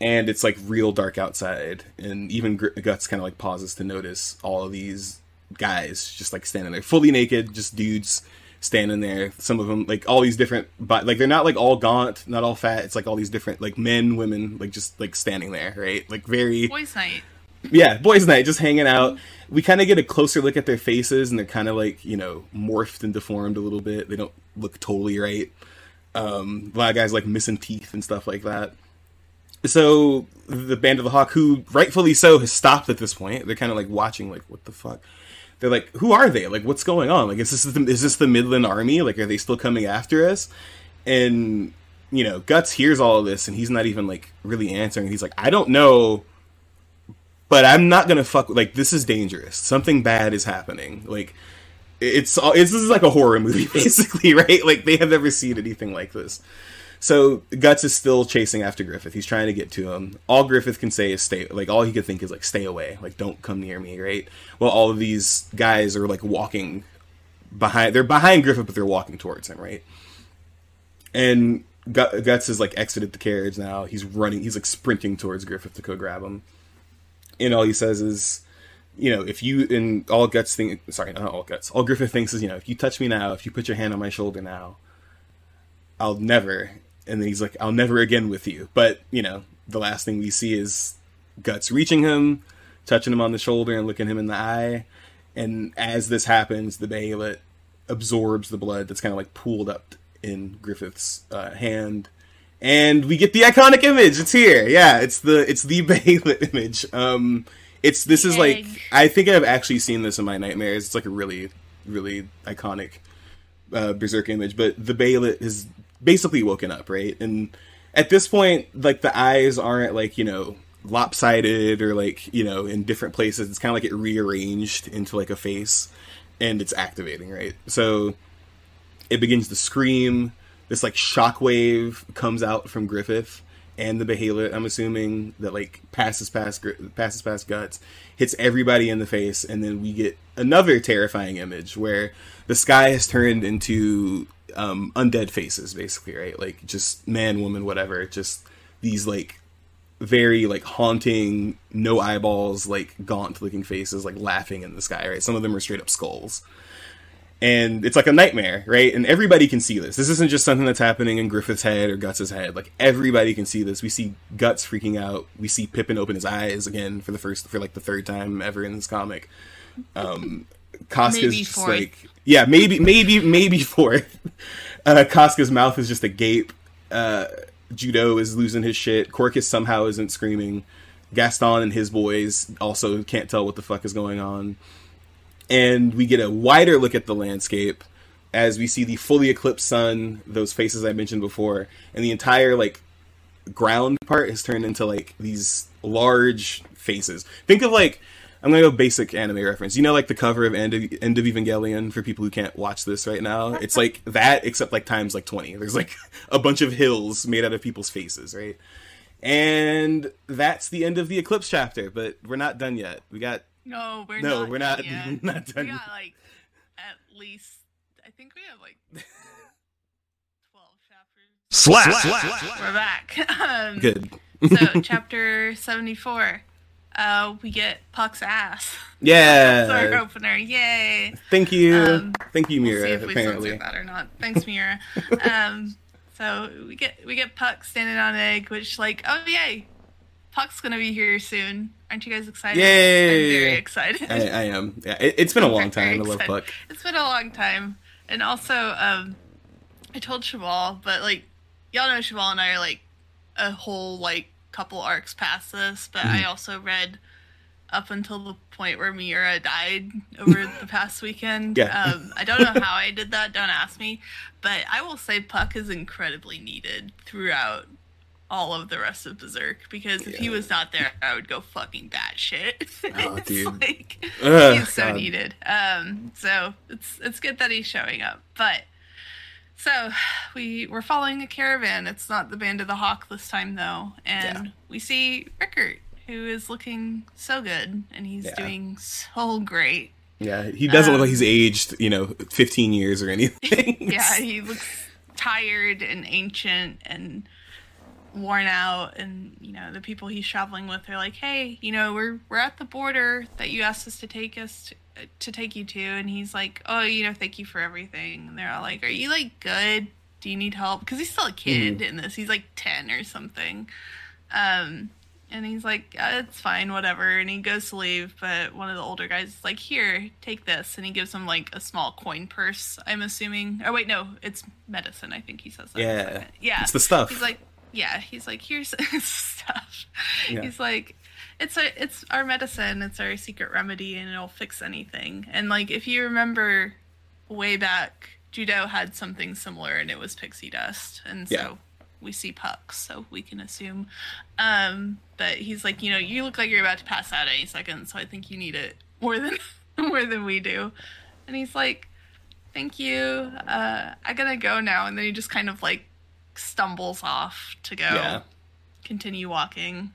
And it's, like, real dark outside. And even Guts kind of, like, pauses to notice all of these guys just, like, standing there. Fully naked, just dudes standing there, some of them, like, all these different, but like, they're not, like, all gaunt, not all fat. It's like all these different, like, men, women, like, just, like, standing there, right? Like, very boys' night. Yeah, boys' night, just hanging out. We kind of get a closer look at their faces, and they're kind of, like, you know, morphed and deformed a little bit. They don't look totally right. A lot of guys, like, missing teeth and stuff like that. So the Band of the Hawk, who rightfully so has stopped at this point, they're kind of, like, watching, like, what the fuck. They're like, who are they? Like, what's going on? Like, is this the Midland Army? Like, are they still coming after us? And, you know, Guts hears all of this, and he's not even, like, really answering. He's like, I don't know, but I'm not gonna fuck with, like, this is dangerous. Something bad is happening. Like, this is like a horror movie, basically, right? Like, they have never seen anything like this. So Guts is still chasing after Griffith. He's trying to get to him. All Griffith can say is stay. Like, all he could think is, like, stay away. Like, don't come near me, right? Well, all of these guys are, like, walking behind. They're behind Griffith, but they're walking towards him, right? And Guts is, like, exited the carriage now. He's running. He's, like, sprinting towards Griffith to go grab him. And all he says is, you know, if you, and all Guts think, sorry, not all Guts. All Griffith thinks is, you know, if you touch me now, if you put your hand on my shoulder now, I'll never. And then he's like, I'll never again with you. But, you know, the last thing we see is Guts reaching him, touching him on the shoulder and looking him in the eye. And as this happens, the Behelit absorbs the blood that's kind of, like, pooled up in Griffith's hand. And we get the iconic image. It's here. Yeah, it's the Behelit image. This is like, I think I've actually seen this in my nightmares. It's like a really, really iconic Berserk image. But the Behelit is basically woken up, right? And at this point, like, the eyes aren't, like, you know, lopsided or, like, you know, in different places. It's kind of like it rearranged into, like, a face, and it's activating, right? So it begins to scream. This, like, shockwave comes out from Griffith and the Behelit, I'm assuming, that, like, passes past Guts, hits everybody in the face, and then we get another terrifying image where the sky has turned into undead faces, basically, right? Like, just man, woman, whatever, just these, like, very, like, haunting, no eyeballs, like, gaunt looking faces, like, laughing in the sky, right? Some of them are straight up skulls, and it's like a nightmare, right? And everybody can see this isn't just something that's happening in Griffith's head or Guts's head. Like, everybody can see this. We see Guts freaking out. We see Pippin open his eyes again for the third time ever in this comic. Casca's just like, yeah, maybe fourth. Casca's mouth is just a gape. Judeau is losing his shit. Corkus somehow isn't screaming. Gaston and his boys also can't tell what the fuck is going on. And we get a wider look at the landscape as we see the fully eclipsed sun, those faces I mentioned before, and the entire, like, ground part has turned into, like, these large faces. Think of, like, I'm going to go basic anime reference. You know, like, the cover of End of Evangelion, for people who can't watch this right now? It's like that, except, like, times, like, 20. There's, like, a bunch of hills made out of people's faces, right? And that's the end of the Eclipse chapter, but we're not done yet. We got... No, we're not done yet. We got, like, at least... I think we have, like, 12 chapters. Slap! We're back. Good. So, chapter 74. We get Puck's ass. Yeah. That's our opener. Yay. Thank you. Thank you, Miura, we'll see if we apparently censored that or not. Thanks, Miura. So, we get Puck standing on egg, which, like, oh, yay. Puck's going to be here soon. Aren't you guys excited? Yay. I'm very excited. I am. Yeah, it's been a long time. I love Puck. It's been a long time. And also, I told Chevall, but, like, y'all know Chevall and I are, like, a whole, like, couple arcs past this, but I also read up until the point where Miura died over the past weekend. Yeah. I don't know how I did that. Don't ask me. But I will say Puck is incredibly needed throughout all of the rest of Berserk, because if he was not there, I would go fucking batshit. Oh, it's dude. Like, he's so needed. So it's good that he's showing up. But so we're following a caravan. It's not the Band of the Hawk this time, though. And we see Rickert, who is looking so good, and he's doing so great. Yeah, he doesn't look like he's aged, 15 years or anything. Yeah, he looks tired and ancient and worn out, and the people he's traveling with are like, hey, we're at the border that you asked us to take you to, and he's like, oh, thank you for everything. And they're all like, are you, like, good? Do you need help? Because he's still a kid in this. He's like 10 or something, and he's like, it's fine, whatever. And he goes to leave, but one of the older guys is like, here, take this. And he gives him, like, a small coin purse, I'm assuming. Oh wait, no, it's medicine, I think he says that. Yeah, it's the stuff. He's like, here's stuff. Yeah. He's like, it's our medicine. It's our secret remedy, and it'll fix anything. And, like, if you remember way back, Judeau had something similar, and it was pixie dust. And so we see Puck, so we can assume. But he's like, you look like you're about to pass out any second, so I think you need it more than we do. And he's like, thank you. I gotta go now. And then he just kind of, like, stumbles off to go continue walking,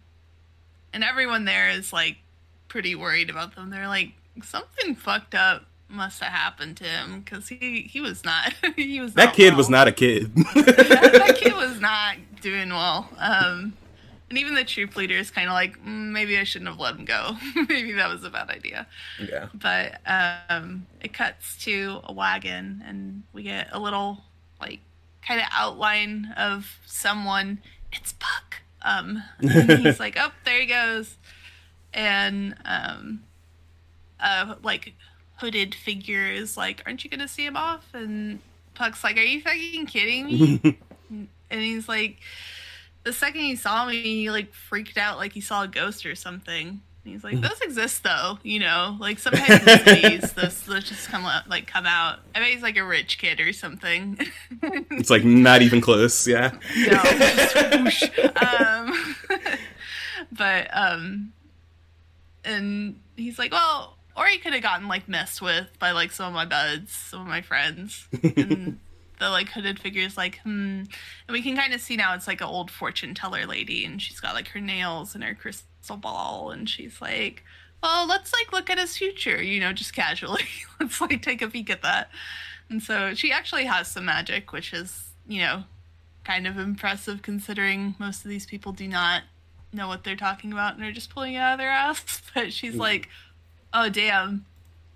and everyone there is, like, pretty worried about them. They're like, something fucked up must have happened to him, because he was not a kid. That kid was not doing well, and even the troop leader is kind of like, maybe I shouldn't have let him go. Maybe that was a bad idea. Yeah. But it cuts to a wagon, and we get a little, like, kind of outline of someone. It's Puck. And he's like, oh, there he goes. And like, hooded figure is like, aren't you gonna see him off? And Puck's like, are you fucking kidding me? And he's like, the second he saw me, he, like, freaked out, like he saw a ghost or something. And he's like, those exist though, like, sometimes those just come out. I bet he's like a rich kid or something. It's like not even close. Yeah. No. Just but and he's like, well, or he could have gotten, like, messed with by, like, some of my buds, some of my friends. And the, like, hooded figure's like, and we can kind of see now it's like an old fortune teller lady, and she's got, like, her nails and her crystal ball, and she's like, well, let's, like, look at his future, just casually. Let's, like, take a peek at that. And so she actually has some magic, which is, kind of impressive, considering most of these people do not know what they're talking about and are just pulling it out of their ass. But she's like, oh, damn,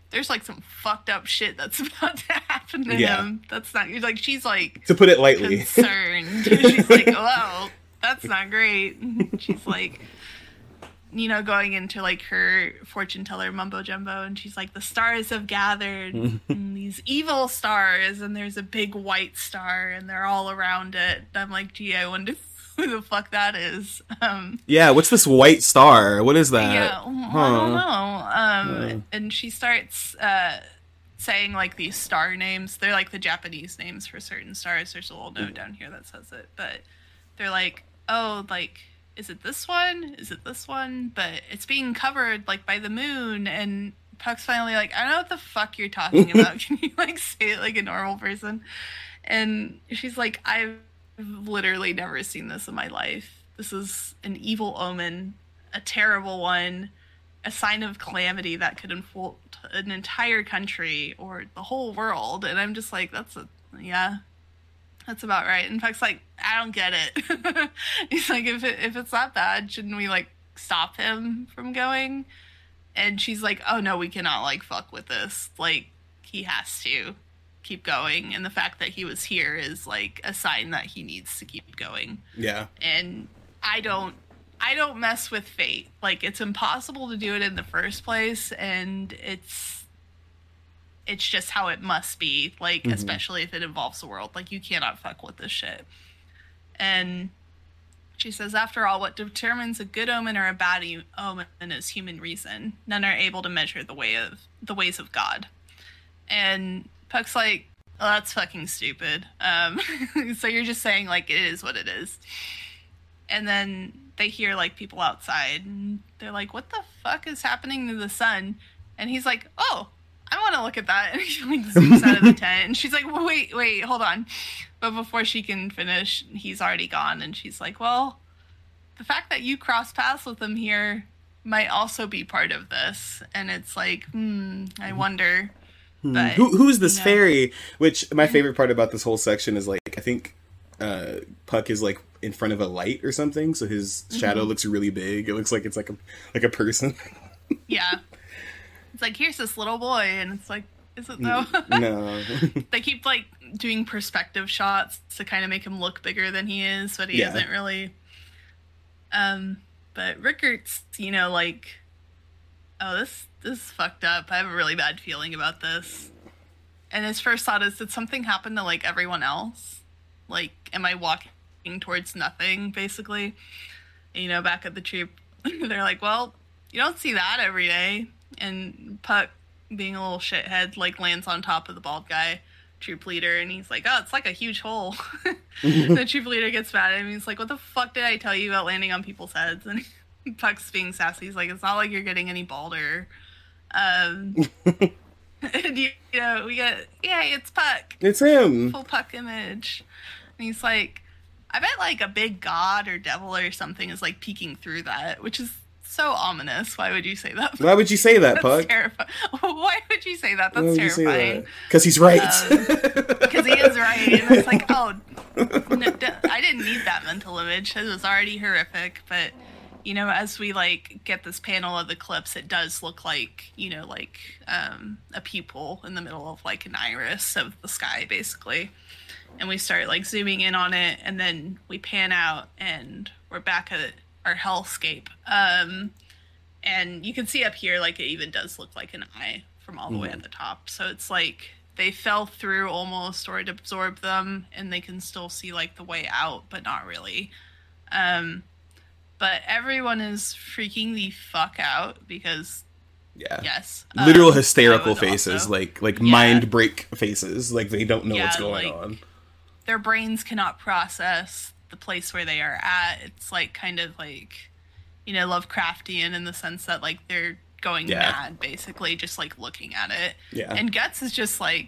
there's, like, some fucked up shit that's about to happen to him. That's not, like, she's, like, to put it lightly, concerned. She's like, oh, that's not great. She's like, you know, going into like her fortune teller mumbo jumbo, and she's like, the stars have gathered and these evil stars, and there's a big white star and they're all around it. And I'm like, gee, I wonder who the fuck that is. Yeah, what's this white star? What is that? Yeah, I don't know. And she starts saying like these star names. They're like the Japanese names for certain stars. There's a little note down here that says it, but they're like, oh, like, is it this one? Is it this one? But it's being covered, like, by the moon. And Puck's finally like, I don't know what the fuck you're talking about. Can you, like, say it like a normal person? And she's like, I've literally never seen this in my life. This is an evil omen, a terrible one, a sign of calamity that could enfold an entire country or the whole world. And I'm just like, that's about right. And Puck's like, I don't get it. He's like, if it's that bad, shouldn't we, like, stop him from going? And she's like, oh, no, we cannot, like, fuck with this. Like, he has to keep going. And the fact that he was here is, like, a sign that he needs to keep going. Yeah. And I don't mess with fate. Like, it's impossible to do it in the first place, and it's just how it must be, like, especially if it involves the world. Like, you cannot fuck with this shit. And she says, after all, what determines a good omen or a bad omen is human reason. None are able to measure the ways of God. And Puck's like, oh, that's fucking stupid. So you're just saying, like, it is what it is. And then they hear, like, people outside, and they're like, what the fuck is happening to the sun? And he's like, oh, I want to look at that. And she, like, zooms out of the tent. And she's like, well, wait, hold on. But before she can finish, he's already gone. And she's like, well, the fact that you cross paths with him here might also be part of this. And it's like, I wonder. But, who's this fairy? Which, my favorite part about this whole section is, like, I think Puck is, like, in front of a light or something. So his shadow looks really big. It looks like it's like a person. Yeah. It's like, here's this little boy, and it's like, is it though? No. They keep, like, doing perspective shots to kind of make him look bigger than he is, but he isn't really. But Rickert's, you know, like, oh, this is fucked up. I have a really bad feeling about this. And his first thought is, did something happen to, like, everyone else? Like, am I walking towards nothing, basically? And, you know, back at the troop, they're like, well, you don't see that every day. And Puck, being a little shithead, like, lands on top of the bald guy, troop leader, and he's like, oh, it's like a huge hole. The troop leader gets mad at him. He's like, what the fuck did I tell you about landing on people's heads? And Puck's being sassy. He's like, it's not like you're getting any balder. And, you know, we get, yay, it's Puck. It's him. Full Puck image. And he's like, I bet, like, a big god or devil or something is, like, peeking through that, which is so ominous. Why would you say that? Why would you say that, Puck? Why would you say that? That's terrifying. Because he's right. Because he is right. And it's like, oh, no, I didn't need that mental image. It was already horrific. But, you know, as we, like, get this panel of Eclipse, it does look like, you know, like, a pupil in the middle of, like, an iris of the sky, basically. And we start, like, zooming in on it, and then we pan out, and we're back at our hellscape, and you can see up here, like, it even does look like an eye from all the way at the top. So it's like they fell through almost, or it absorbed them, and they can still see, like, the way out, but not really. But everyone is freaking the fuck out because, yes, literal hysterical faces, also, like mind break faces, like they don't know what's going on. Their brains cannot process the place where they are at. It's, like, kind of, like, you know, Lovecraftian in the sense that, like, they're going mad, basically, just, like, looking at it. Yeah. And Guts is just like,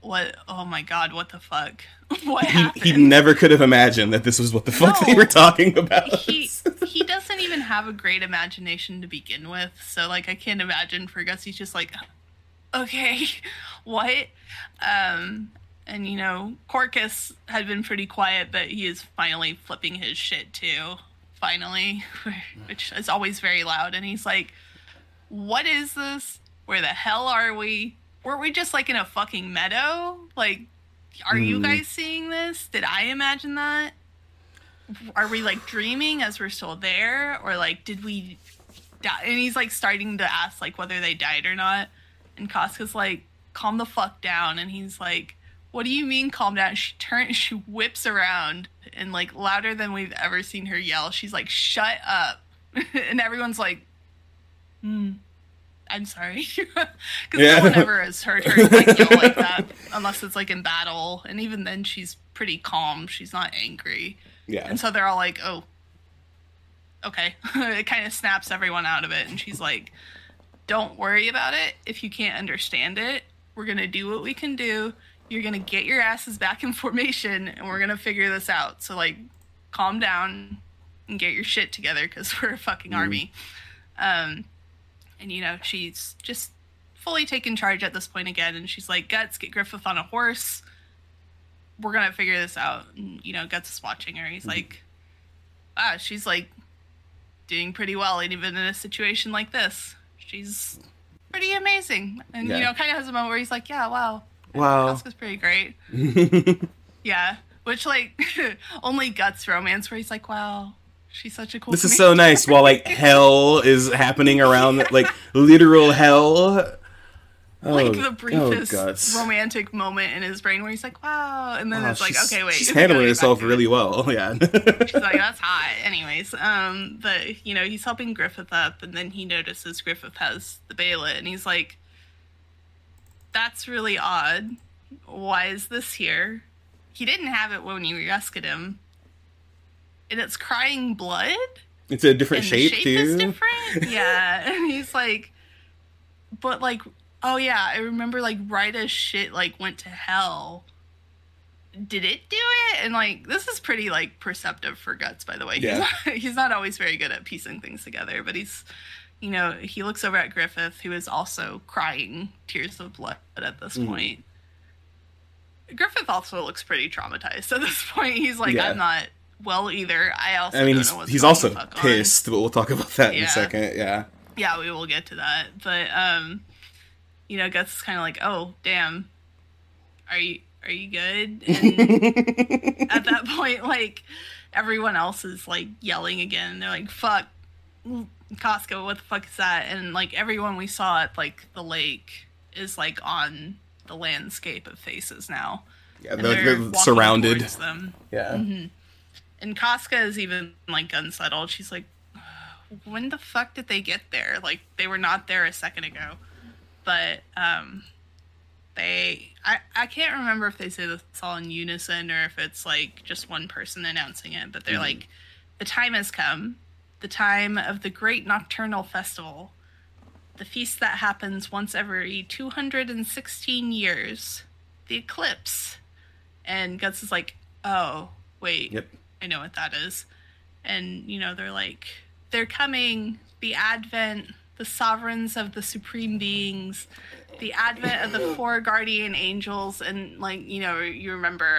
what? Oh my god, what the fuck? What happened? He never could have imagined that this was what the fuck they were talking about. He doesn't even have a great imagination to begin with, so, like, I can't imagine for Guts. He's just like, okay, what? And, you know, Corkus had been pretty quiet, but he is finally flipping his shit, too. Finally. Which is always very loud. And he's like, what is this? Where the hell are we? Weren't we just, like, in a fucking meadow? Like, are you guys seeing this? Did I imagine that? are we like dreaming as we're still there, or like did we die? And he's like starting to ask like whether they died or not, and Casca's like, calm the fuck down. And he's like, what do you mean calm down? She whips around and like louder than we've ever seen her yell, she's like, shut up. And everyone's like, I'm sorry, because no one ever has heard her like, yell like that, unless it's like in battle, and even then she's pretty calm. She's not angry. Yeah. And so they're all like, "Oh, okay." It kind of snaps everyone out of it, and she's like, "Don't worry about it. If you can't understand it, we're gonna do what we can do. You're gonna get your asses back in formation, and we're gonna figure this out. So like, calm down and get your shit together, because we're a fucking army." And, you know, she's just fully taken charge at this point again. And she's like, Guts, get Griffith on a horse. We're going to figure this out. And, you know, Guts is watching her. He's like, wow, she's, like, doing pretty well. And even in a situation like this, she's pretty amazing. And, you know, kind of has a moment where he's like, yeah, wow. Wow. Casca's pretty great. Yeah. Which, like, only Guts romance where he's like, wow. She's such a cool This is so nice while, like, hell is happening around, like, literal hell. Oh, like, the briefest romantic moment in his brain where he's like, wow. And then it's like, okay, wait. She's handling herself really well, yeah. She's like, that's hot. Anyways, but, you know, he's helping Griffith up, and then he notices Griffith has the Behelit, and he's like, that's really odd. Why is this here? He didn't have it when you rescued him. And it's crying blood. It's a different shape, too. The shape is different. Yeah. And he's like, but like, oh yeah, I remember like right as shit like went to hell. Did it do it? And like, this is pretty like perceptive for Guts, by the way. Yeah. He's not always very good at piecing things together, but he's, you know, he looks over at Griffith, who is also crying tears of blood at this point. Griffith also looks pretty traumatized at this point. He's like, I'm not well either. I mean, don't know he's also pissed, but we'll talk about that in a second. Yeah, we will get to that. But you know, Guts is kind of like, oh damn, are you good? And at that point, like, everyone else is like yelling again, and they're like, fuck, Casca, what the fuck is that? And like everyone we saw at like the lake is like on the landscape of faces now. Yeah, they're surrounded them. Yeah. Mm-hmm. And Casca is even, like, unsettled. She's like, when the fuck did they get there? Like, they were not there a second ago. But I can't remember if they say this all in unison or if it's, like, just one person announcing it. But they're like, the time has come. The time of the great nocturnal festival. The feast that happens once every 216 years. The eclipse. And Guts is like, oh, wait. Yep. I know what that is. And, you know, they're like, they're coming, the advent, the sovereigns of the supreme beings, the advent of the four guardian angels. And, like, you know, you remember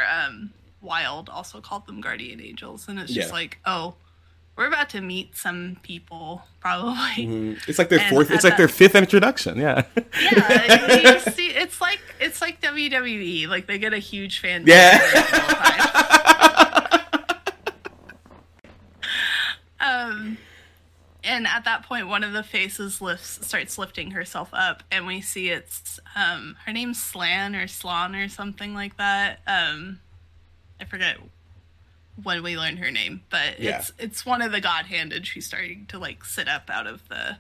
Wilde also called them guardian angels. And it's just like, oh, we're about to meet some people, probably. It's like their their fifth introduction. Yeah. Yeah. You see, it's like WWE. Like, they get a huge fan. Yeah. And at that point, one of the faces starts lifting herself up, and we see it's her name's Slan or Slan or something like that. I forget when we learned her name, but it's one of the God Hand, and she's starting to like sit up out of the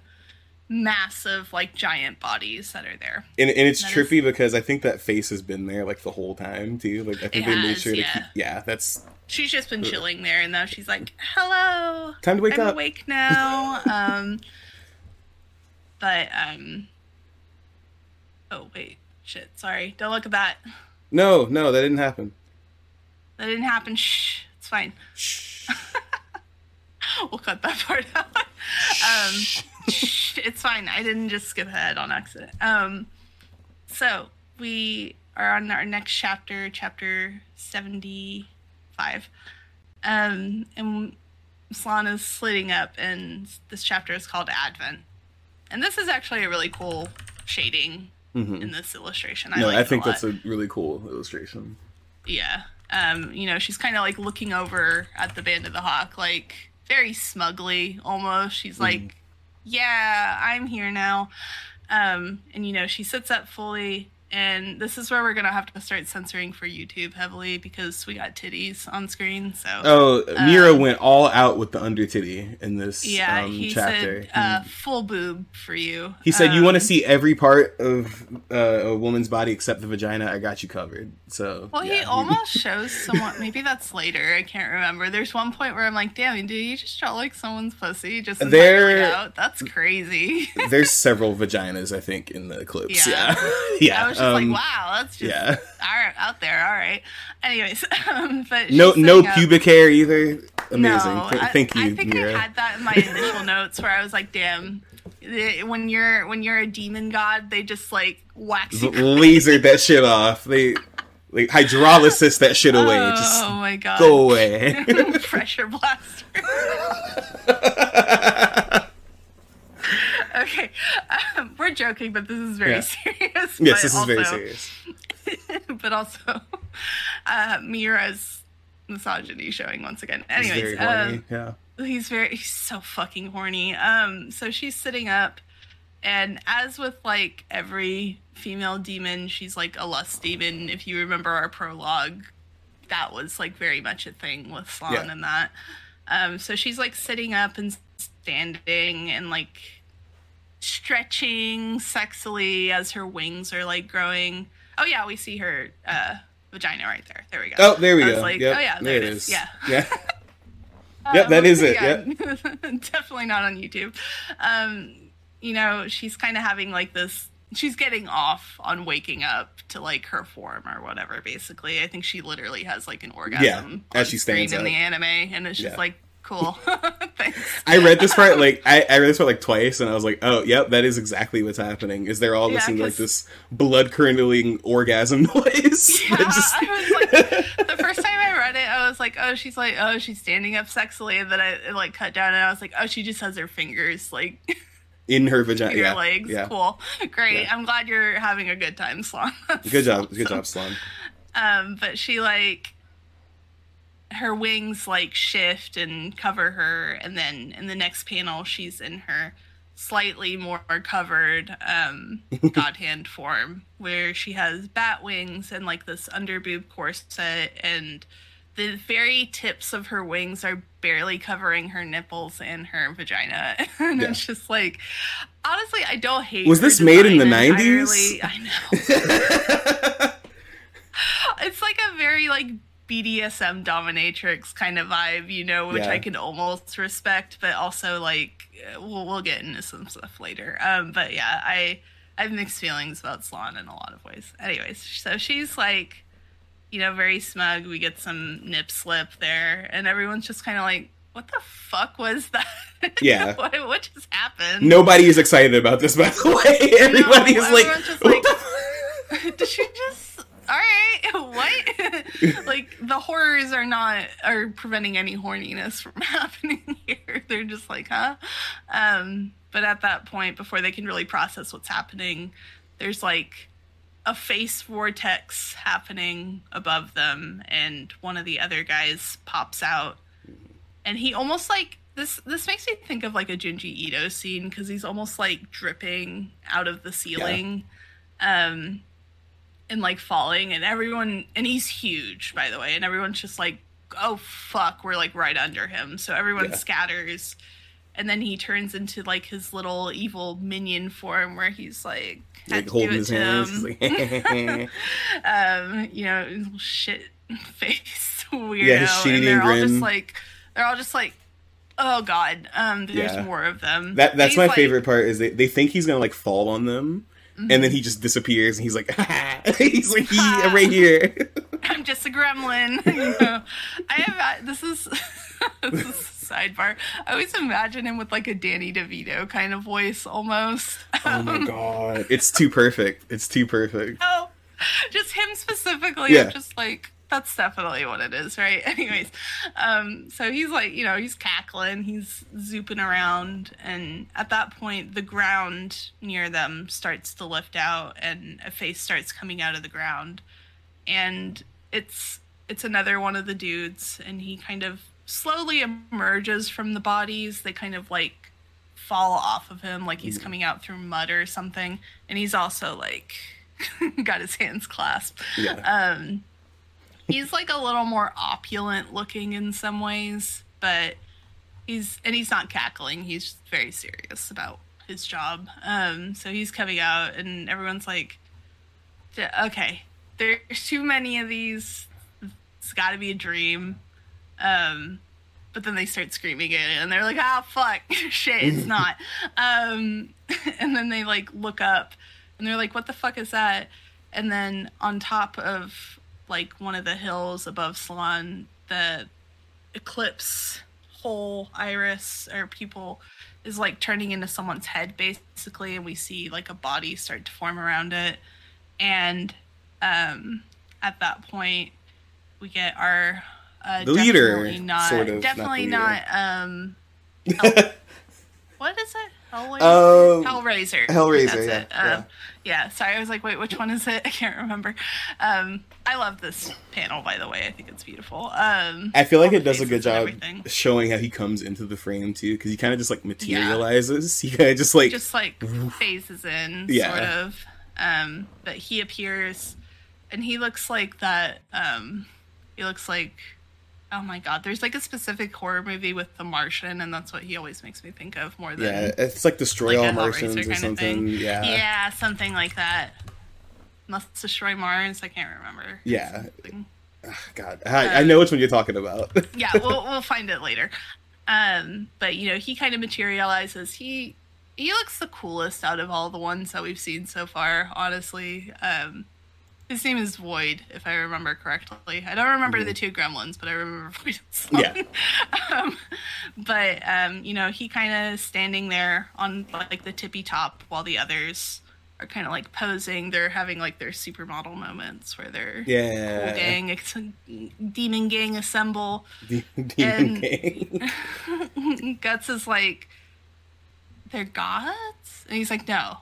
massive like giant bodies that are there. And it's trippy because I think that face has been there like the whole time too. Like, I think they made sure to keep. Yeah, that's. She's just been chilling there, and now she's like, hello! Time to wake up! I'm awake now! Oh, wait. Shit, sorry. Don't look at that. No, that didn't happen. That didn't happen. Shh. It's fine. Shh. We'll cut that part out. Shh. It's fine. I didn't just skip ahead on accident. So, we are on our next chapter, chapter 70... 5. And Slan is slitting up, and this chapter is called Advent. And this is actually a really cool shading in this illustration. I think that's a really cool illustration. Yeah. You know, she's kind of like looking over at the Band of the Hawk, like very smugly almost. She's like, yeah, I'm here now. And, you know, she sits up fully. And this is where we're going to have to start censoring for YouTube heavily because we got titties on screen. So Miura went all out with the under titty in this he chapter. Said, full boob for you. He said, you want to see every part of a woman's body except the vagina, I got you covered. So he almost shows someone. Maybe that's later. I can't remember. There's one point where I'm like, damn, dude, you just shot like someone's pussy just entirely out. That's crazy. There's several vaginas, I think, in the Eclipse. Yeah. I was just like, wow, that's just out there. All right. Anyways, but no pubic hair either. Amazing. No, thank you. I think Mira. I had that in my initial notes where I was like, damn, when you're a demon god, they just like wax you, lasered that shit off. They like hydrolysis that shit away. Just oh my god, go away. Pressure blaster. Okay, we're joking, but this is very serious. Yes, this is very serious. But also, Miura's misogyny showing once again. Anyways, he's very horny. He's so fucking horny. So she's sitting up, and as with like every female demon, she's like a lust demon. If you remember our prologue, that was like very much a thing with Slan and that. So she's like sitting up and standing and like stretching sexily as her wings are like growing. Oh yeah, we see her vagina right there. There we go. Oh, there we go. Like, oh yeah, there it is. Yeah. Yep, that is it. Yeah. Yep. Definitely not on YouTube. You know, she's kind of having like this. She's getting off on waking up to like her form or whatever. Basically, I think she literally has like an orgasm as she stands up in the anime, and it's just like. Cool. Thanks. I read this part like twice, and I was like, oh, yep, that is exactly what's happening. Is they're all listening to like this blood curdling orgasm noise? Yeah, I was like, the first time I read it, I was like, oh, she's standing up sexily, and then I like cut down, and I was like, oh, she just has her fingers like in her vagina, in her legs. Yeah. Cool, great. Yeah. I'm glad you're having a good time, Slan. Good job, Slan. But she like. Her wings like shift and cover her, and then in the next panel she's in her slightly more covered God Hand form, where she has bat wings and like this underboob corset, and the very tips of her wings are barely covering her nipples and her vagina. And it's just like, honestly, I don't hate. Was this made in the 90s? I know. It's like a very like BDSM dominatrix kind of vibe, you know, which I can almost respect, but also like we'll get into some stuff later. But yeah, I have mixed feelings about Slan in a lot of ways. Anyways, so she's like, you know, very smug. We get some nip slip there, and everyone's just kind of like, what the fuck was that? Yeah. what just happened? Nobody is excited about this, by the way. Everybody's like, did she just? All right, what? Like, the horrors are preventing any horniness from happening here. They're just like, huh? But at that point, before they can really process what's happening, there's like a face vortex happening above them, and one of the other guys pops out, and he almost like this makes me think of like a Junji Ito scene, because he's almost like dripping out of the ceiling. Yeah. And like falling, and everyone, and he's huge, by the way, and everyone's just like, oh fuck, we're like right under him. So everyone scatters, and then he turns into like his little evil minion form, where he's like holding his hands, like, you know, shit face weirdo, and they're all just like, oh god, there's more of them. That's my favorite part is they think he's gonna like fall on them. Mm-hmm. And then he just disappears, and he's like, ha! He's like, I'm right here. I'm just a gremlin. You know? This is a sidebar. I always imagine him with like a Danny DeVito kind of voice, almost. Oh my god, it's too perfect. Oh, just him specifically. Yeah. I'm just like, that's definitely what it is, right? Anyways, so he's like, you know, he's cackling, he's zooping around, and at that point, the ground near them starts to lift out, and a face starts coming out of the ground, and it's it's another one of the dudes, and he kind of slowly emerges from the bodies. They kind of like fall off of him, like he's coming out through mud or something, and he's also like got his hands clasped. Yeah. He's like a little more opulent looking in some ways, but he's not cackling. He's very serious about his job. So he's coming out, and everyone's like, okay, there's too many of these. It's got to be a dream. But then they start screaming it, and they're like, ah, fuck, shit, it's not. And then they like look up, and they're like, what the fuck is that? And then on top of like one of the hills above Slan, the Eclipse whole iris or pupil is like turning into someone's head basically, and we see like a body start to form around it. And at that point we get our Hellraiser. Yeah. Sorry, I was like, wait, which one is it? I can't remember. I love this panel, by the way. I think it's beautiful. I feel like it does a good job showing how he comes into the frame too, because he kind of just like materializes. Yeah. He kind of just like phases in, sort of. But he appears, and he looks like that. He looks like, oh my god, there's like a specific horror movie with The Martian, and that's what he always makes me think of more than... Yeah, it's like Destroy All Martians or something. Yeah, something like that. Must Destroy Mars, I can't remember. Yeah. God, I know which one you're talking about. Yeah, we'll find it later. But, you know, he kind of materializes. He looks the coolest out of all the ones that we've seen so far, honestly. His name is Void, if I remember correctly. I don't remember the two gremlins, but I remember Void and Slan. Yeah. You know, he kind of standing there on, like, the tippy top while the others are kind of, like, posing. They're having, like, their supermodel moments where they're cool gang, demon gang assemble. Gang. Guts is like, they're gods? And he's like, no,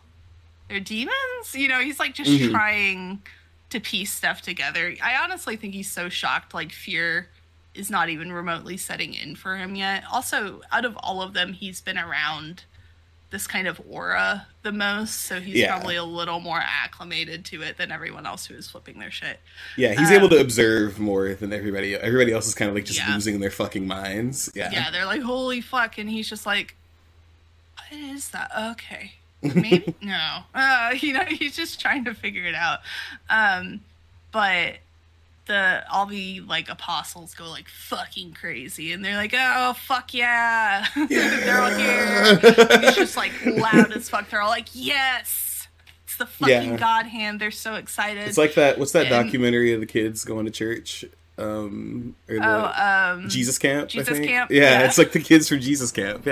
they're demons? You know, he's, like, just trying to piece stuff together. I honestly think he's so shocked, like, fear is not even remotely setting in for him yet. Also, out of all of them, he's been around this kind of aura the most, so he's probably a little more acclimated to it than everyone else who is flipping their shit. Yeah, he's able to observe more than everybody. Everybody else is kind of, like, just losing their fucking minds. Yeah. Yeah, they're like, holy fuck, and he's just like, what is that? Okay. Maybe? No. You know, he's just trying to figure it out. But all the like apostles go like fucking crazy, and they're like, oh fuck yeah. They're all here. And it's just like loud as fuck. They're all like, yes. It's the fucking God Hand. They're so excited. It's like that documentary of the kids going to church? Jesus Camp. Jesus Camp. Yeah, it's like the kids from Jesus Camp,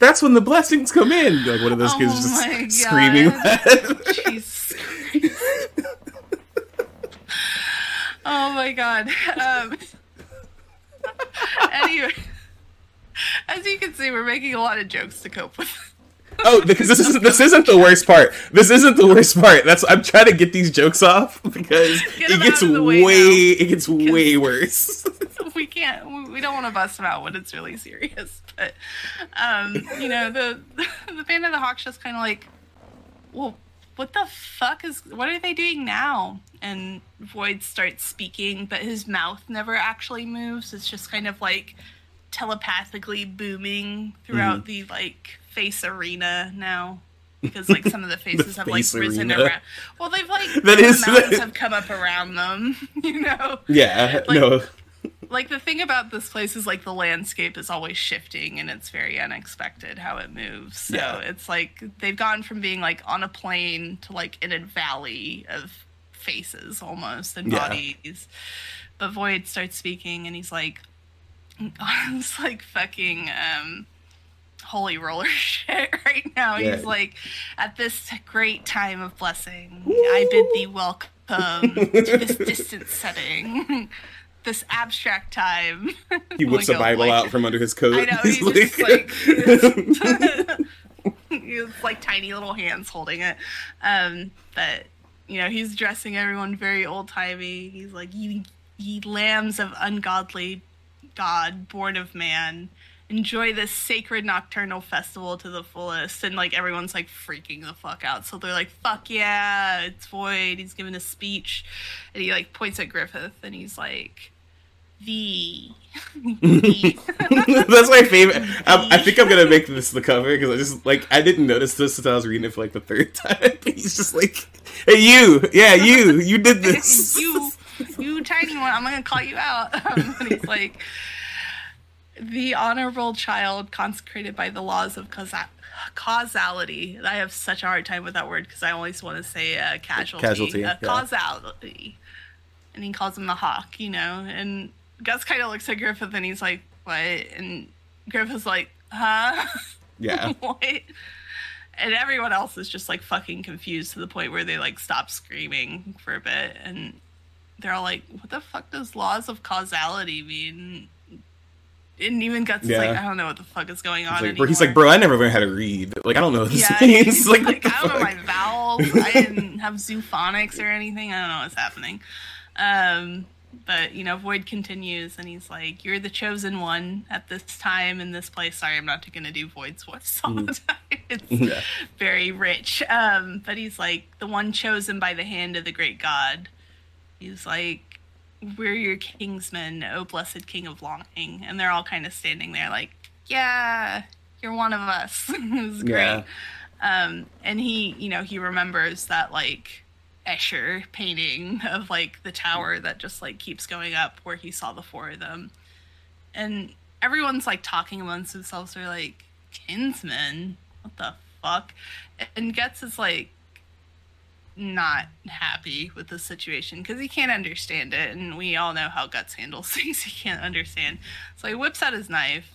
That's when the blessings come in. Like one of those kids just screaming that. Jesus Christ. Oh my god. Anyway, as you can see, we're making a lot of jokes to cope with. Oh, because this isn't the worst part. This isn't the worst part. That's I'm trying to get these jokes off because it gets way worse. We don't want to bust them out when it's really serious. But you know, the band of the Hawks just kind of like, well, what the fuck is? What are they doing now? And Void starts speaking, but his mouth never actually moves. It's just kind of like telepathically booming throughout the like face arena now, because like some of the faces have like risen around. Well, they've like the mountains have come up around them. You know? Yeah. Like, no. Like, the thing about this place is, like, the landscape is always shifting, and it's very unexpected how it moves. So it's, like, they've gone from being, like, on a plane to, like, in a valley of faces, almost, and bodies. But Void starts speaking, and he's, like, on this, like, fucking holy roller shit right now. Yeah. He's, like, at this great time of blessing, I bid thee welcome to this distant setting. This abstract time. He whips a Bible out from under his coat. I know, he's just like... He has, like, tiny little hands holding it. But you know, he's dressing everyone very old-timey. He's like, ye lambs of ungodly god, born of man, enjoy this sacred nocturnal festival to the fullest. And, like, everyone's, like, freaking the fuck out. So they're like, fuck yeah, it's Void. He's giving a speech. And he, like, points at Griffith, and he's like, the. That's my favorite. I think I'm gonna make this the cover, because I just, like, I didn't notice this until I was reading it for, like, the third time. But he's just like, hey, you! Yeah, you did this! You tiny one, I'm gonna call you out. And he's like, the honorable child consecrated by the laws of causality. I have such a hard time with that word, because I always want to say casualty. Yeah. Causality. And he calls him the hawk, you know? And Gus kind of looks at Griffith, and he's like, what? And Griffith's like, huh? Yeah. What? And everyone else is just, like, fucking confused to the point where they, like, stop screaming for a bit. And they're all like, what the fuck does laws of causality mean? And even Guts is like, I don't know what the fuck is going on anymore. He's like, bro, I never even had to read. Like, I don't know what this means. He's like I don't know my vowels. I didn't have zoophonics or anything. I don't know what's happening. But, you know, Void continues, and he's like, you're the chosen one at this time in this place. Sorry, I'm not going to do Void's voice all the time. It's very rich. But he's like, the one chosen by the hand of the great God. He's like, we're your kingsmen, O blessed king of longing. And they're all kind of standing there like, yeah, you're one of us. It was great. And he, you know, he remembers that, like, Escher painting of, like, the tower that just, like, keeps going up where he saw the four of them. And everyone's, like, talking amongst themselves. They're like, kinsmen? What the fuck? And Guts is, like, not happy with the situation because he can't understand it, and we all know how Guts handles things. He can't understand, so he whips out his knife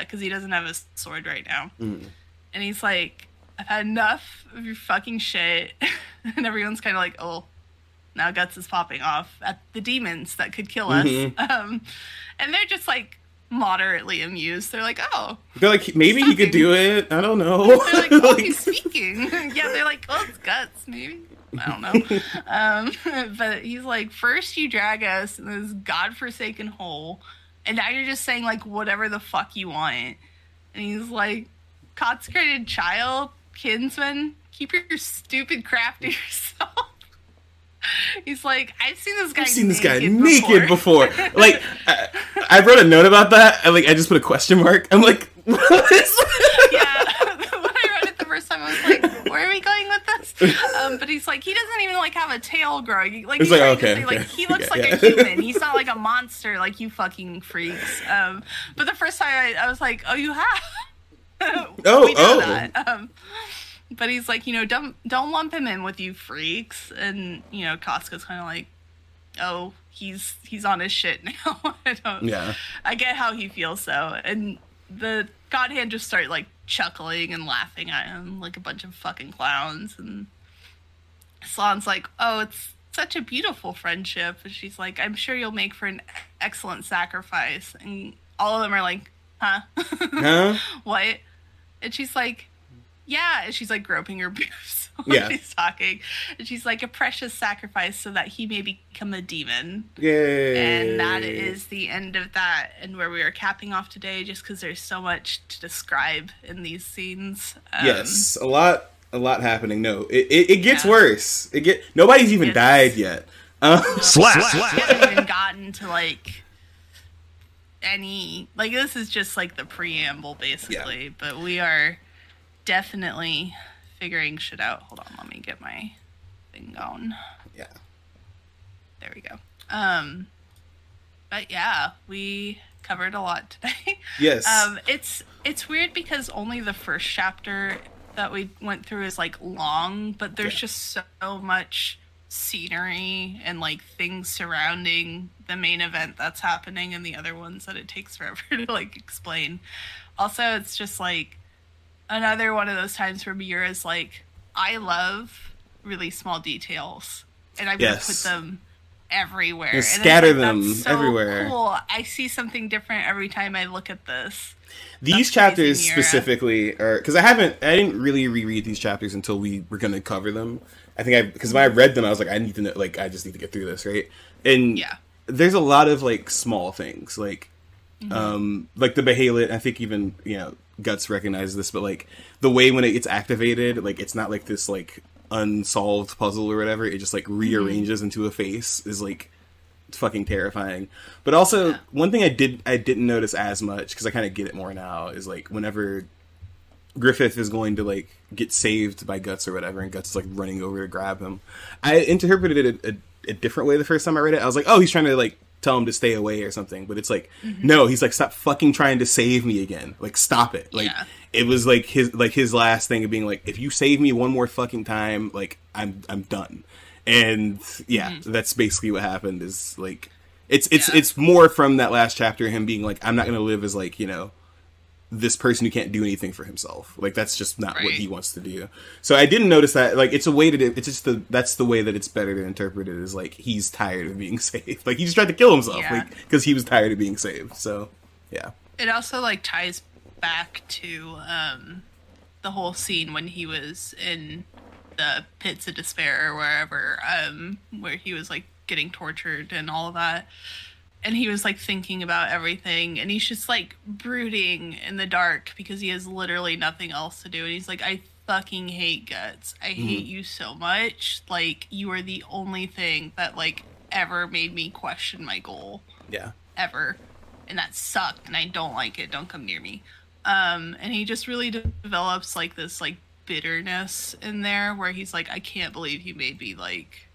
because he doesn't have his sword right now. And he's like, I've had enough of your fucking shit. And everyone's kind of like, oh, now Guts is popping off at the demons that could kill us. And they're just like moderately amused. They're like, oh, they're like, maybe he could do it, I don't know. They're like, oh, he's speaking. They're like, oh, it's Guts, maybe, I don't know. But he's like, first you drag us in this godforsaken hole, and now you're just saying, like, whatever the fuck you want. And he's like, consecrated child, kinsman, keep your stupid crap to yourself. He's like, I've seen this guy naked before. Like, I wrote a note about that, and, like, I just put a question mark. I'm like, what is this? When I read it the first time, I was like, where are we going with this? But he's like, he doesn't even, like, have a tail growing. Like, he's like, okay. Like, he looks like a human. He's not like a monster, like you fucking freaks. But the first time I was like, oh, you have? we know that. But he's like, you know, don't lump him in with you freaks. And, you know, Casca's kind of like, oh, he's on his shit now. I get how he feels, though. And the God Hand just start, like, chuckling and laughing at him like a bunch of fucking clowns. And Slan's like, oh, it's such a beautiful friendship. And she's like, I'm sure you'll make for an excellent sacrifice. And all of them are like, huh? What? And she's like, yeah, and she's, like, groping her boobs while she's talking. And she's like, a precious sacrifice so that he may become a demon. Yay. And that is the end of that, and where we are capping off today, just because there's so much to describe in these scenes. Yes, a lot happening. No, it gets worse. Nobody's even died yet. We haven't even gotten to, like, any, like, this is just, like, the preamble, basically. But we are definitely figuring shit out. Hold on, let me get my thing going. Yeah. There we go. But yeah, we covered a lot today. Yes. It's weird because only the first chapter that we went through is, like, long, but there's just so much scenery and, like, things surrounding the main event that's happening and the other ones that it takes forever to, like, explain. Also, it's just, like, another one of those times where Miura's like, I love really small details, and I'm going to put them everywhere. Just scatter them so everywhere. Cool. I see something different every time I look at this. These chapters specifically are, because I didn't really reread these chapters until we were going to cover them. I think because when I read them, I was like, I need to know, like, I just need to get through this, right? And yeah, there's a lot of like small things, like, mm-hmm. Like the Behelit. I think even, you know, Guts recognizes this, but like the way when it gets activated, like it's not like this like unsolved puzzle or whatever. It just like rearranges mm-hmm. into a face is like fucking terrifying. But also yeah. one thing I didn't notice as much, because I kind of get it more now, is like whenever Griffith is going to like get saved by Guts or whatever, and Guts is like running over to grab him, I interpreted it a different way the first time I read it. I was like, oh, he's trying to like tell him to stay away or something, but it's like mm-hmm. no, he's like, stop fucking trying to save me again, like stop it, like yeah. it was like his last thing of being like, if you save me one more fucking time, like I'm done. And yeah, mm-hmm. that's basically what happened, is like it's yeah. it's more from that last chapter, him being like, I'm not going to live as like, you know, this person who can't do anything for himself. Like that's just not right. what he wants to do. So I didn't notice that. Like it's a way to do, it's just the that's the way that it's better to interpret it, is like he's tired of being saved. Like he just tried to kill himself yeah. like because he was tired of being saved. So yeah. It also like ties back to the whole scene when he was in the pits of despair or wherever, where he was like getting tortured and all of that, and he was like thinking about everything, and he's just like brooding in the dark because he has literally nothing else to do, and he's like, I fucking hate Guts, I hate mm-hmm. you so much, like you are the only thing that like ever made me question my goal yeah ever, and that sucked, and I don't like it, don't come near me. And he just really develops like this like bitterness in there, where he's like, I can't believe you made me like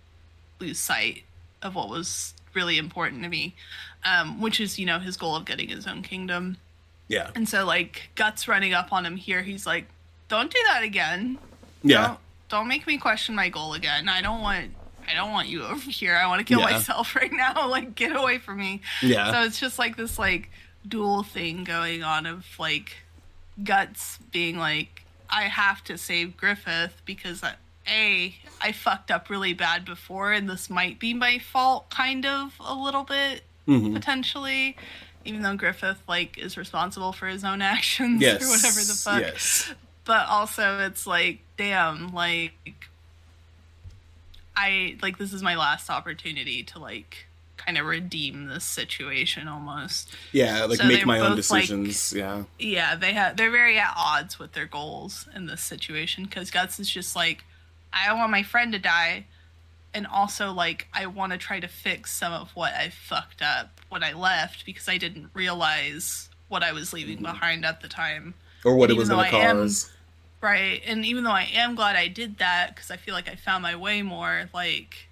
lose sight of what was really important to me, which is, you know, his goal of getting his own kingdom. Yeah. And so like Guts running up on him here, he's like, don't do that again. Yeah. Don't make me question my goal again. I don't want you over here. I want to kill yeah. myself right now. Like, get away from me. Yeah. So it's just like this like dual thing going on of like Guts being like, I have to save Griffith because I fucked up really bad before, and this might be my fault, kind of a little bit mm-hmm. potentially, even though Griffith like is responsible for his own actions yes. or whatever the fuck. Yes. But also it's like, damn, like I like this is my last opportunity to like kind of redeem this situation almost. Yeah, like so make my own decisions. Like, yeah. Yeah, they're very at odds with their goals in this situation, because Guts is just like, I don't want my friend to die, and also like I want to try to fix some of what I fucked up when I left, because I didn't realize what I was leaving mm-hmm. behind at the time, or what it was going to cause. Right, and even though I am glad I did that, because I feel like I found my way more, like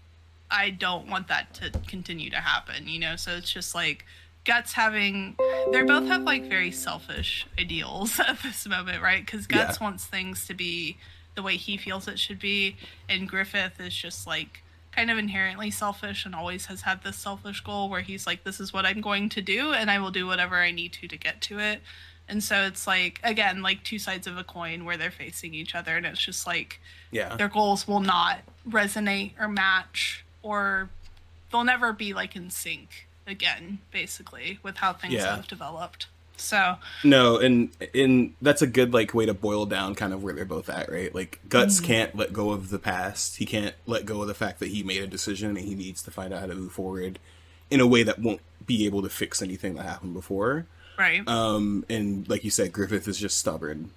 I don't want that to continue to happen, you know? So it's just like Guts having, they both have like very selfish ideals at this moment, right? Because Guts yeah. wants things to be the way he feels it should be, and Griffith is just like kind of inherently selfish, and always has had this selfish goal where he's like, this is what I'm going to do, and I will do whatever I need to get to it. And so it's like, again, like two sides of a coin where they're facing each other, and it's just like yeah. their goals will not resonate or match, or they'll never be like in sync again, basically, with how things yeah. have developed. So no, and that's a good like way to boil down kind of where they're both at, right? Like Guts mm-hmm. can't let go of the past. He can't let go of the fact that he made a decision, and he needs to find out how to move forward in a way that won't be able to fix anything that happened before. Right. And like you said, Griffith is just stubborn.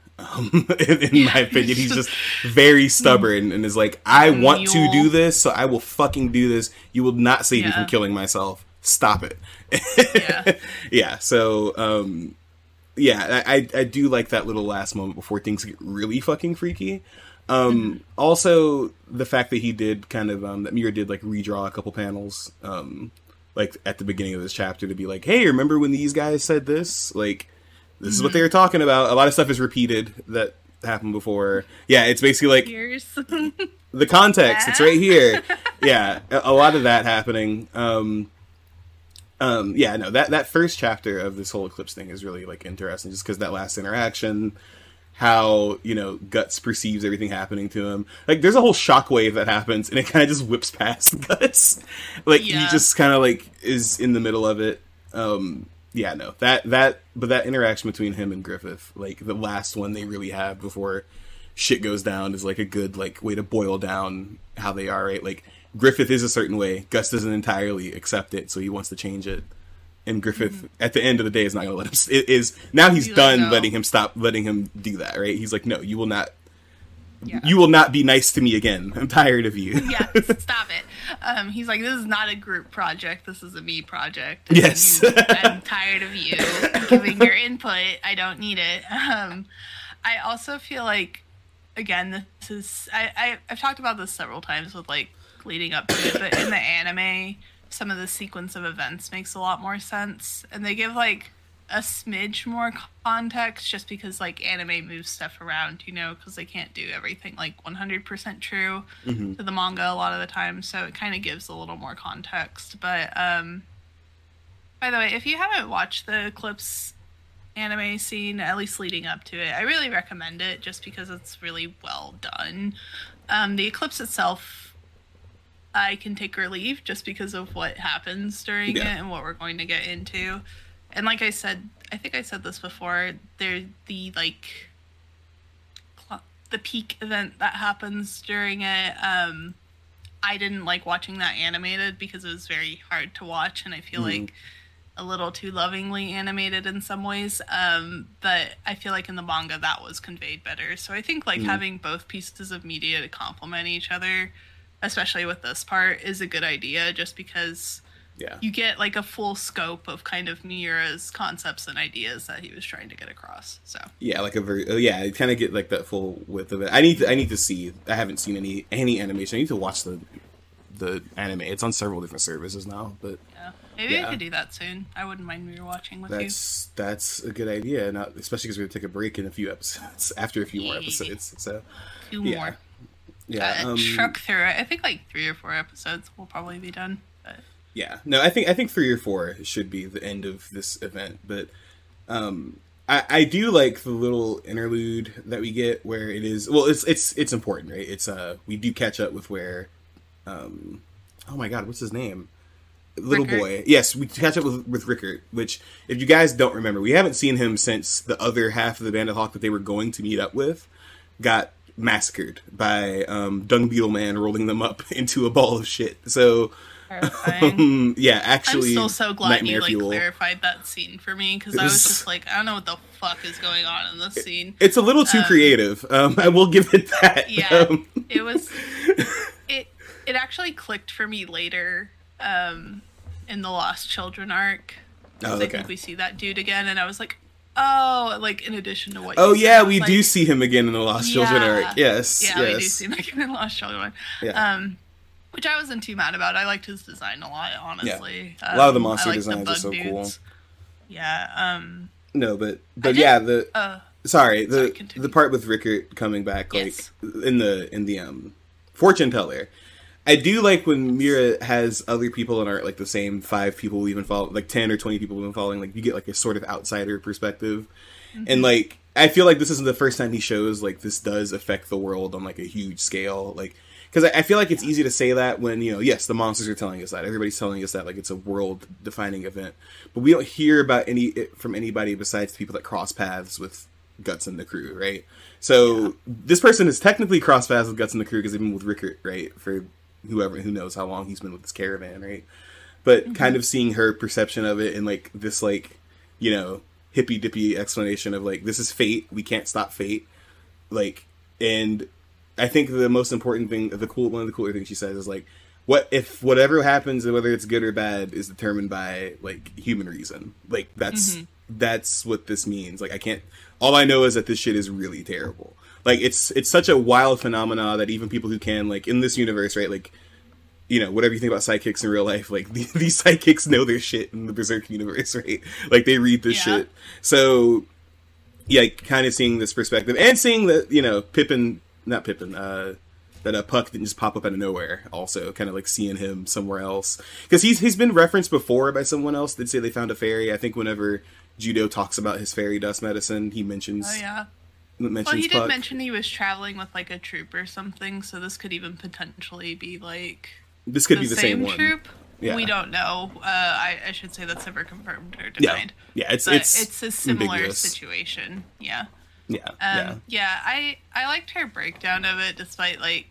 In my opinion, he's just very stubborn, and is like, I want to do this, so I will fucking do this. You will not save yeah. me from killing myself. Stop it. yeah. yeah. So, yeah, I do like that little last moment before things get really fucking freaky. Mm-hmm. Also, the fact that he did kind of, that Miura did, like, redraw a couple panels, like at the beginning of this chapter, to be like, hey, remember when these guys said this? Like, this is what they were talking about. A lot of stuff is repeated that happened before. Yeah, it's basically like the context. It's right here. Yeah, a lot of that happening. Yeah, no, that first chapter of this whole Eclipse thing is really like interesting, just because that last interaction, how, you know, Guts perceives everything happening to him. Like, there's a whole shockwave that happens, and it kind of just whips past Guts. Like, yeah. He just kind of, like, is in the middle of it. Yeah, no, that interaction between him and Griffith, like, the last one they really have before shit goes down is, like, a good, like, way to boil down how they are, right? Like, Griffith is a certain way. Gus doesn't entirely accept it, so he wants to change it. And Griffith, at the end of the day, is not going to let him... Letting him do that, right? He's like, no, you will not... Yeah. You will not be nice to me again. I'm tired of you. Yeah, stop it. He's like, this is not a group project. This is a me project. And yes. I'm tired of you giving your input. I don't need it. I also feel like, again, this is... I've talked about this several times with, like, leading up to it, but in the anime... some of the sequence of events makes a lot more sense. And they give, like, a smidge more context just because, like, anime moves stuff around, you know, because they can't do everything, like, 100% true to the manga a lot of the time. So it kind of gives a little more context. But, by the way, if you haven't watched the Eclipse anime scene, at least leading up to it, I really recommend it just because it's really well done. The Eclipse itself... I can take or leave just because of what happens during it and what we're going to get into. And like I said, I think I said this before, there's the, like, the peak event that happens during it. I didn't like watching that animated because it was very hard to watch, and I feel like a little too lovingly animated in some ways. But I feel like in the manga that was conveyed better. So I think, like, having both pieces of media to complement each other, especially with this part, is a good idea just because you get, like, a full scope of kind of Miura's concepts and ideas that he was trying to get across. So you kind of get, like, that full width of it. I need to see. I haven't seen any animation. I need to watch the anime. It's on several different services now, but maybe I could do that soon. I wouldn't mind rewatching with you. That's a good idea, especially because we're gonna take a break in a few episodes after a few more episodes. So two more. Yeah, truck through it. I think like 3 or 4 episodes will probably be done. But... yeah, no, I think 3 or 4 should be the end of this event. But I do like the little interlude that we get where it is. Well, it's important, right? It's we do catch up with where, oh my god, what's his name? Little Rickert. Boy. Yes, we catch up with Rickert, which, if you guys don't remember, we haven't seen him since the other half of the Bandit Hawk that they were going to meet up with got massacred by Dung Beetle Man rolling them up into a ball of shit. So I'm still so glad you clarified that scene for me, because I was just like, I don't know what the fuck is going on in this scene. It's a little too creative. I will give it that. Yeah, it was. It actually clicked for me later in the Lost Children arc. Oh, okay. I think we see that dude again, and I was like, oh, like, in addition to what you said, we do see him again in the Lost Children arc. Yes. Yeah, we do see him again in the Lost Children. Yeah. Which I wasn't too mad about. I liked his design a lot, honestly. Yeah. A lot of the monster designs are so cool. Yeah. No, but yeah, the... the part with Rickert coming back, like, in the fortune teller. I do like when Miura has other people in art, like the same 5 people we've been following, like 10 or 20 people we've been following, like you get like a sort of outsider perspective. And like, I feel like this isn't the first time he shows, like, this does affect the world on like a huge scale. Like, cause I feel like it's easy to say that when, you know, yes, the monsters are telling us that, everybody's telling us that, like, it's a world defining event, but we don't hear about from anybody besides the people that cross paths with Guts and the crew. Right. So this person is technically cross paths with Guts and the crew, cause they've been with Rickert, right? For who knows how long he's been with this caravan, right? But kind of seeing her perception of it, and like this, like, you know, hippy dippy explanation of like, this is fate, we can't stop fate, like. And I think the most important thing, one of the cooler things she says is like, what if whatever happens, and whether it's good or bad, is determined by like human reason, like that's what this means. Like, all I know is that this shit is really terrible. Like, it's such a wild phenomena that even people who can, like, in this universe, right, like, you know, whatever you think about sidekicks in real life, like, these sidekicks know their shit in the Berserk universe, right? Like, they read this shit. So, yeah, kind of seeing this perspective, and seeing that, you know, Puck didn't just pop up out of nowhere, also, kind of, like, seeing him somewhere else. Because he's been referenced before by someone else. They'd say they found a fairy. I think whenever Judeau talks about his fairy dust medicine, he mentions... Well, he did Puck. Mention he was traveling with like a troop or something, so this could even potentially be like the same troop. Yeah. We don't know. I should say that's never confirmed or denied. Yeah, it's a similar situation. Yeah. Yeah. I liked her breakdown of it, despite like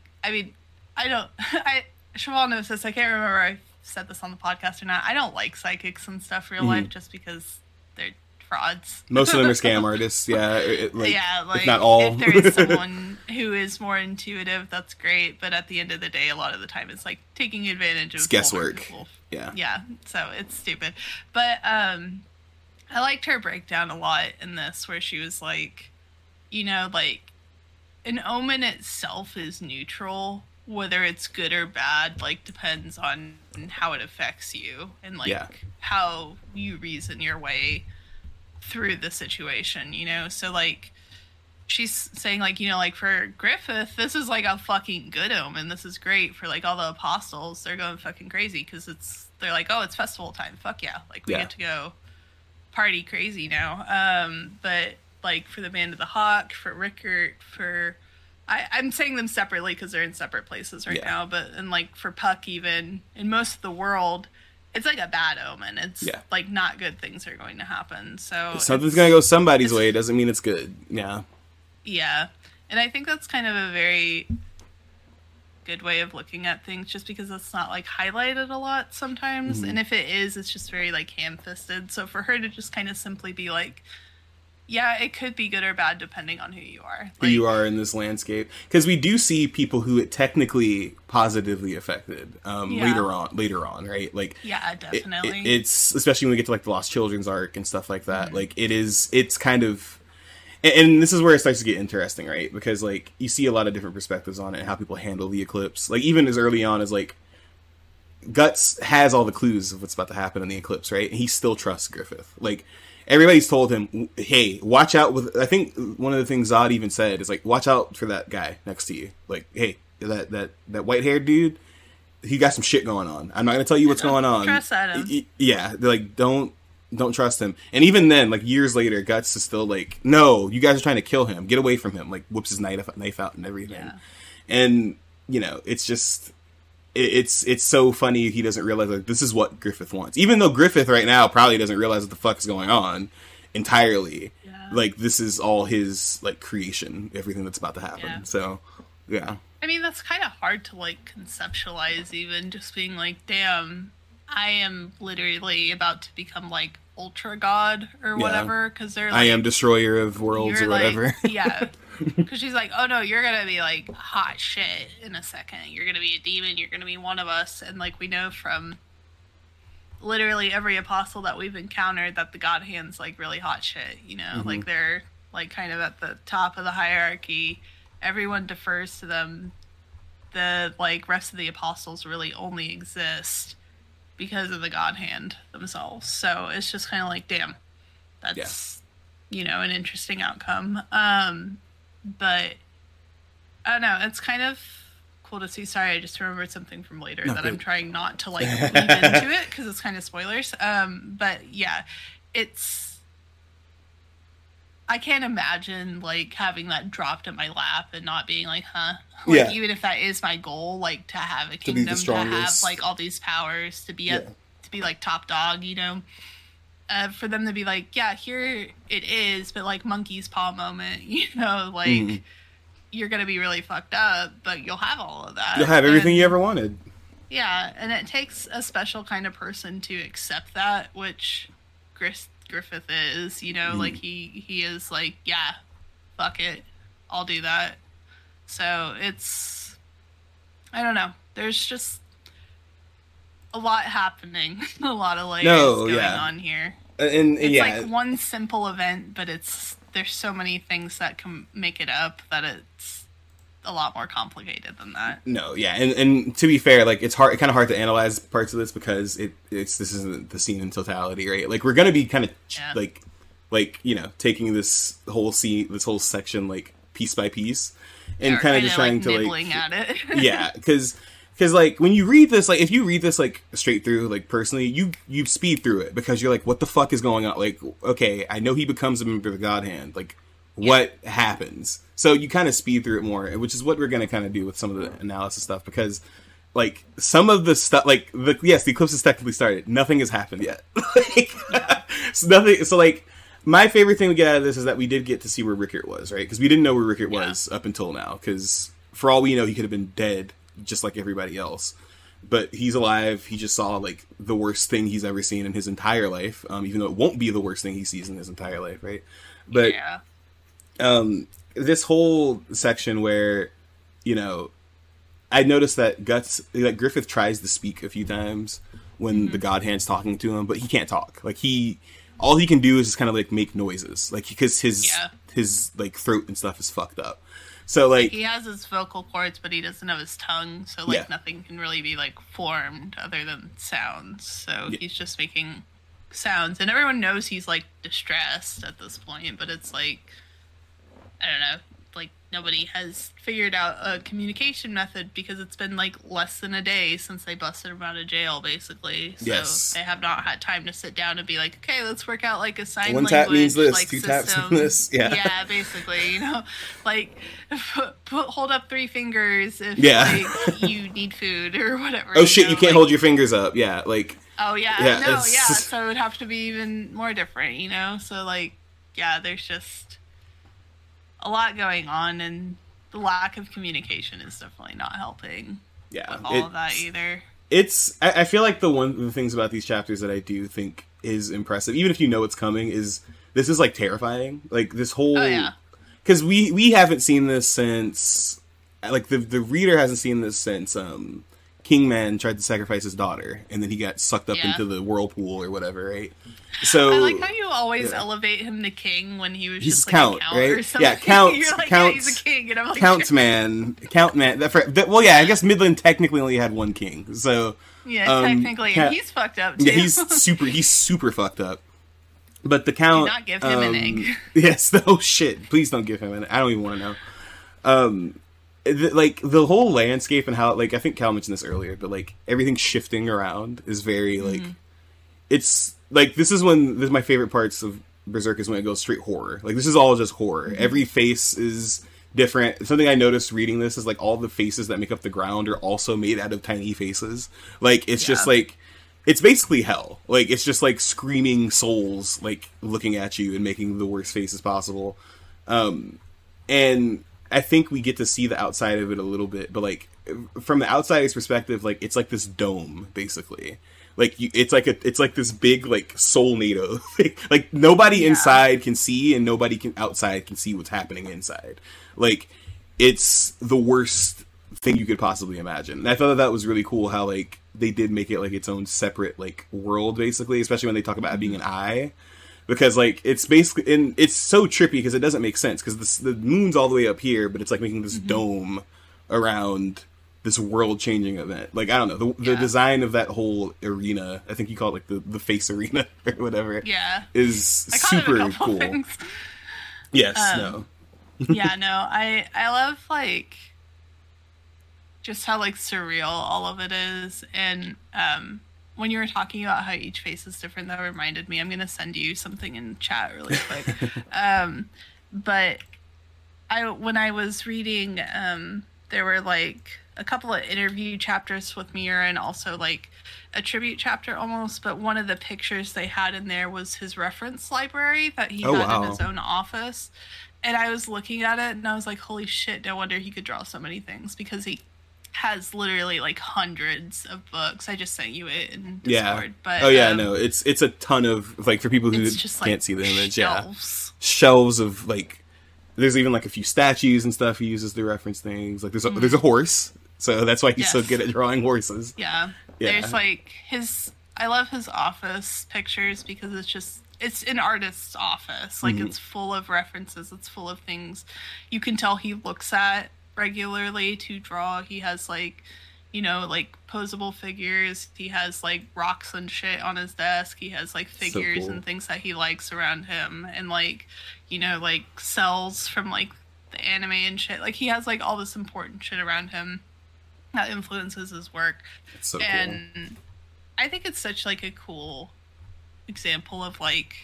Chevall knows this. I can't remember if I said this on the podcast or not. I don't like psychics and stuff real life just because they're frauds. Most of them are scam artists. Yeah. If not all. If there is someone who is more intuitive, that's great. But at the end of the day, a lot of the time, it's like taking advantage of guesswork. Yeah. Yeah. So it's stupid. But I liked her breakdown a lot in this, where she was like, you know, like an omen itself is neutral. Whether it's good or bad, like, depends on how it affects you and, like, how you reason your way through the situation, you know? So, like, she's saying, like, you know, like, for Griffith, this is, like, a fucking good omen. This is great for, like, all the apostles. They're going fucking crazy because they're like, oh, it's festival time. Fuck yeah. Like, we get to go party crazy now. But, like, for the Man of the Hawk, for Rickert, for... I'm saying them separately because they're in separate places right now, but like for Puck, even in most of the world, it's like a bad omen. It's like not good things are going to happen. So if something's gonna go somebody's way, it doesn't mean it's good. Yeah. Yeah. And I think that's kind of a very good way of looking at things, just because it's not like highlighted a lot sometimes. Mm-hmm. And if it is, it's just very like ham-fisted. So for her to just kind of simply be like, yeah, it could be good or bad depending on who you are. Like, who you are in this landscape. Because we do see people who it technically positively affected later on, right? Like, yeah, definitely. It's especially when we get to like the Lost Children's arc and stuff like that. Mm-hmm. Like it's kind of, and this is where it starts to get interesting, right? Because like you see a lot of different perspectives on it and how people handle the eclipse. Like even as early on as like Guts has all the clues of what's about to happen in the eclipse, right? And he still trusts Griffith. Like, everybody's told him, hey, watch out with... I think one of the things Zodd even said is, like, watch out for that guy next to you. Like, hey, that white-haired dude, he got some shit going on. I'm not going to tell you what's going on. Trust Adam. Yeah, they're like, don't trust him. And even then, like, years later, Guts is still like, no, you guys are trying to kill him. Get away from him. Like, whips his knife out and everything. Yeah. And, you know, it's just... It's so funny he doesn't realize, like, this is what Griffith wants. Even though Griffith right now probably doesn't realize what the fuck's going on entirely. Yeah. Like, this is all his, like, creation, everything that's about to happen. Yeah. So, yeah. I mean, that's kind of hard to, like, conceptualize even, just being like, damn, I am literally about to become, like, Ultra God or whatever. Because they're like, I am Destroyer of Worlds or whatever. Like, yeah. Because she's like, oh no, you're gonna be like hot shit in a second. You're gonna be a demon. You're gonna be one of us. And like we know from literally every apostle that we've encountered that the God Hand's like really hot shit. You know, mm-hmm. like they're like kind of at the top of the hierarchy. Everyone defers to them. The like rest of the apostles really only exist because of the God Hand themselves. So it's just kind of like, damn, that's you know, an interesting outcome. But I don't know, it's kind of cool to see. Sorry, I just remembered something from later I'm trying not to like lead into it because it's kind of spoilers. But yeah, it's I can't imagine like having that dropped in my lap and not being like, huh? Like even if that is my goal, like to have a kingdom, to have like all these powers, to be to be like top dog, you know. For them to be like, yeah, here it is, but like monkey's paw moment, you know, like you're gonna be really fucked up, but you'll have all of that. You'll have everything you ever wanted. Yeah, and it takes a special kind of person to accept that, which Griffith is, you know, like he is like, yeah, fuck it, I'll do that. So it's, I don't know, there's just a lot happening, a lot of layers going on here. And it's like one simple event, but it's there's so many things that can make it up that it's a lot more complicated than that. No, yeah, and to be fair, like it's hard, kind of hard to analyze parts of this because this isn't the scene in totality, right? Like we're gonna be kind of like you know taking this whole section like piece by piece and kind of just trying to nibbling at it. Yeah, because, like, when you read this, like, if you read this, like, straight through, like, personally, you speed through it because you're like, what the fuck is going on? Like, okay, I know he becomes a member of the God Hand. Like, what happens. So you kind of speed through it more, which is what we're going to kind of do with some of the analysis stuff, because like some of the stuff, like the Eclipse has technically started. Nothing has happened yet. So like my favorite thing we get out of this is that we did get to see where Rickert was, right? Because we didn't know where Rickert was up until now. Because for all we know, he could have been dead just like everybody else. But he's alive. He just saw like the worst thing he's ever seen in his entire life. Even though it won't be the worst thing he sees in his entire life, right? But this whole section where, you know, I noticed that Griffith tries to speak a few times when the God Hand's talking to him, but he can't talk. Like all he can do is just kind of like make noises, like because his like throat and stuff is fucked up. So like he has his vocal cords, but he doesn't have his tongue, so like nothing can really be like formed other than sounds. So he's just making sounds, and everyone knows he's like distressed at this point, but it's like, I don't know, like nobody has figured out a communication method because it's been like less than a day since they busted him out of jail, basically. So they have not had time to sit down and be like, okay, let's work out like a sign language. One tap means this, like, two taps means this. Yeah, basically, you know, like hold up three fingers if like, you need food or whatever. Oh shit, you can't like, hold your fingers up. Yeah, like. Oh yeah. So it would have to be even more different, you know. So like, yeah, there's just a lot going on, and the lack of communication is definitely not helping with all of that either. I feel like the one of the things about these chapters that I do think is impressive, even if you know what's coming, is this is like terrifying. Like this whole, because we haven't seen this since, like the reader hasn't seen this since Kingman tried to sacrifice his daughter, and then he got sucked up into the whirlpool or whatever, right? So I like how you always elevate him to king when he was just like count, a count, right? Or something. Yeah, count. You're like, yeah, he's a king, and I'm like, count man. I guess Midland technically only had one king, so yeah, technically, and he's fucked up too. Yeah, he's super fucked up. But the count, do not give him an egg. Yes, oh shit! Please don't give him an. I don't even want to know. Like the whole landscape and how, like, I think Cal mentioned this earlier, but like everything shifting around is very like, it's like this is my favorite parts of Berserk is when it goes straight horror. Like this is all just horror. Every face is different. Something I noticed reading this is like all the faces that make up the ground are also made out of tiny faces. Like it's just like it's basically hell. Like it's just like screaming souls like looking at you and making the worst faces possible. And I think we get to see the outside of it a little bit, but like from the outsider's perspective, like it's like this dome basically. Like it's like this big like soul-nado thing. Like nobody inside can see, and nobody outside can see what's happening inside. Like it's the worst thing you could possibly imagine. And I thought that was really cool how like they did make it like its own separate like world basically, especially when they talk about it being an eye. Because, like, it's basically... And it's so trippy because it doesn't make sense. Because the moon's all the way up here, but it's, like, making this dome around this world-changing event. Like, I don't know. The design of that whole arena, I think you call it, like, the face arena or whatever. Yeah. Is super cool. Things. Yes, yeah, no. I love, like, just how, like, surreal all of it is. And, when you were talking about how each face is different, that reminded me. I'm going to send you something in chat really quick. But when I was reading, there were like a couple of interview chapters with Miura and also like a tribute chapter almost. But one of the pictures they had in there was his reference library that he had in his own office. And I was looking at it and I was like, holy shit, no wonder he could draw so many things because he has literally like hundreds of books. I just sent you it in Discord. But it's a ton of like for people who can't like see the image. Shelves. Yeah, shelves of like there's even like a few statues and stuff. He uses the reference things. Like there's a horse, so that's why he's so good at drawing horses. Yeah, there's like his. I love his office pictures because it's just. It's an artist's office. Like it's full of references. It's full of things you can tell he looks at regularly to draw. He has like, you know, like posable figures. He has like rocks and shit on his desk. He has like figures and things that he likes around him, and like, you know, like cells from like the anime and shit. Like he has like all this important shit around him that influences his work. That's so and cool. I think it's such like a cool example of like,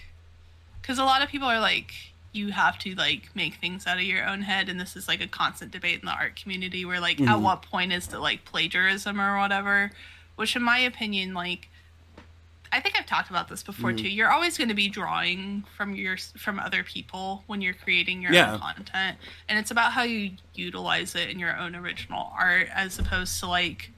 because a lot of people are like, you have to, like, make things out of your own head, and this is, like, a constant debate in the art community where, like, at what point is the, like, plagiarism or whatever, which in my opinion, like, I think I've talked about this before too. You're always going to be drawing from other people when you're creating your own content, and it's about how you utilize it in your own original art, as opposed to, like,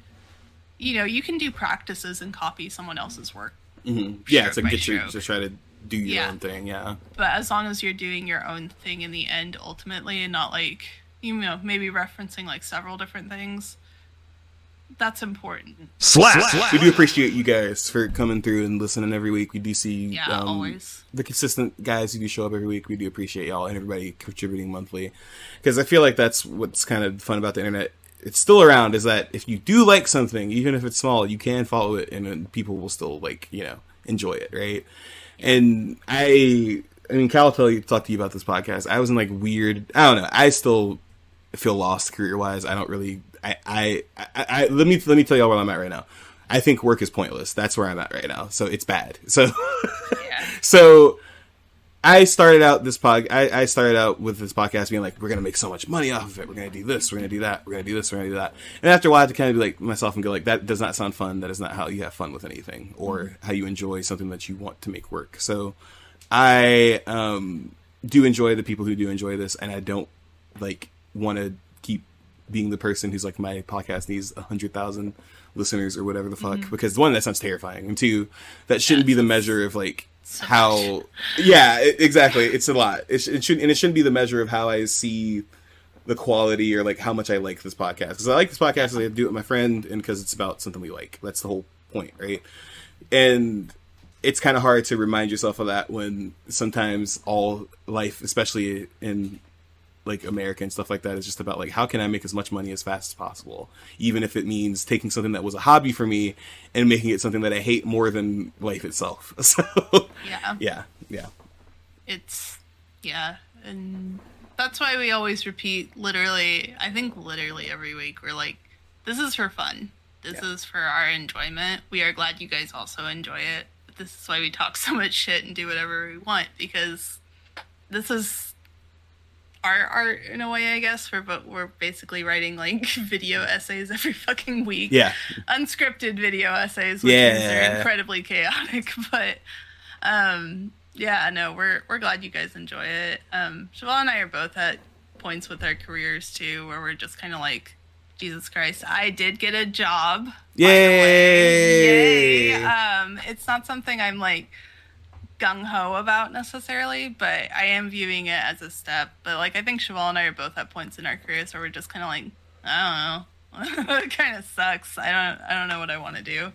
you know, you can do practices and copy someone else's work. Yeah, it's like just try to do your own thing. Yeah, but as long as you're doing your own thing in the end, ultimately, and not, like, you know, maybe referencing, like, several different things. That's important. Slap. We do appreciate you guys for coming through and listening every week. We do see always the consistent guys who do show up every week. We do appreciate y'all and everybody contributing monthly, because I feel like that's what's kind of fun about the internet. It's still around, is that if you do like something, even if it's small, you can follow it, and people will still, like, you know, enjoy it, right? And I mean, Cal, I'll talk to you about this podcast. I was in, like, weird, I don't know, I still feel lost career-wise. I don't really... I let me tell y'all where I'm at right now. I think work is pointless. That's where I'm at right now. So it's bad. So So I started out this I started out with this podcast being like, we're gonna make so much money off of it. We're gonna do this. We're gonna do that. We're gonna do this. We're gonna do that. And after a while, I had to kind of be like myself and go like, that does not sound fun. That is not how you have fun with anything, or how you enjoy something that you want to make work. So I do enjoy the people who do enjoy this, and I don't, like, want to keep being the person who's like, my podcast needs 100,000 listeners or whatever the fuck, because one, that sounds terrifying, and two, that shouldn't be the measure of, like, how exactly, it's a lot. It shouldn't be the measure of how I see the quality or, like, how much I like this podcast, because I like this podcast because I do it with my friend, and because it's about something we like. That's the whole point, right? And it's kind of hard to remind yourself of that when sometimes all life, especially in, like, America and stuff like that, is just about, like, how can I make as much money as fast as possible, even if it means taking something that was a hobby for me and making it something that I hate more than life itself. So and that's why we always repeat, literally every week, we're like, this is for fun, this is for our enjoyment. We are glad you guys also enjoy it, but this is why we talk so much shit and do whatever we want, because this is our art in a way, I guess, but we're basically writing, like, video essays every fucking week. Yeah. Unscripted video essays, which are incredibly chaotic. But we're glad you guys enjoy it. Chevall and I are both at points with our careers too where we're just kinda like, Jesus Christ, I did get a job. Yay. It's not something I'm, like, gung-ho about necessarily, but I am viewing it as a step. But, like, I think Chevall and I are both at points in our careers where we're just kind of like, I don't know, it kind of sucks, I don't know what I want to do,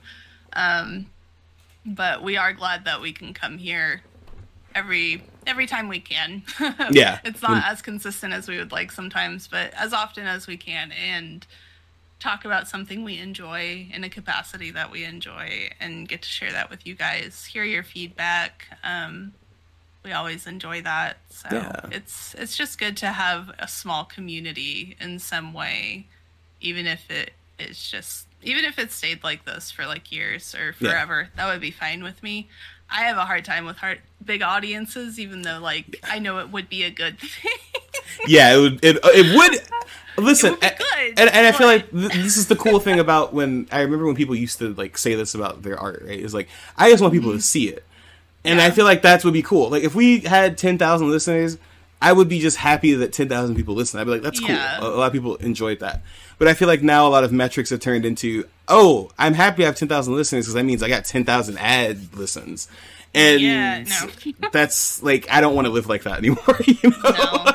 but we are glad that we can come here every time we can. It's not as consistent as we would like sometimes, but as often as we can, and talk about something we enjoy in a capacity that we enjoy, and get to share that with you guys, hear your feedback. We always enjoy that. So it's just good to have a small community in some way, even if it stayed like this for, like, years or forever, that would be fine with me. I have a hard time with big audiences, even though, like, I know it would be a good thing. It would Listen, and I feel like this is the cool thing about when I remember when people used to, like, say this about their art, right? It's like, I just want people to see it, and I feel like that's would be cool. Like, if we had 10,000 listeners, I would be just happy that 10,000 people listen. I'd be like, that's cool. A lot of people enjoyed that, but I feel like now a lot of metrics have turned into, oh, I'm happy I have 10,000 listeners because that means I got 10,000 ad listens, and that's like, I don't want to live like that anymore. You know?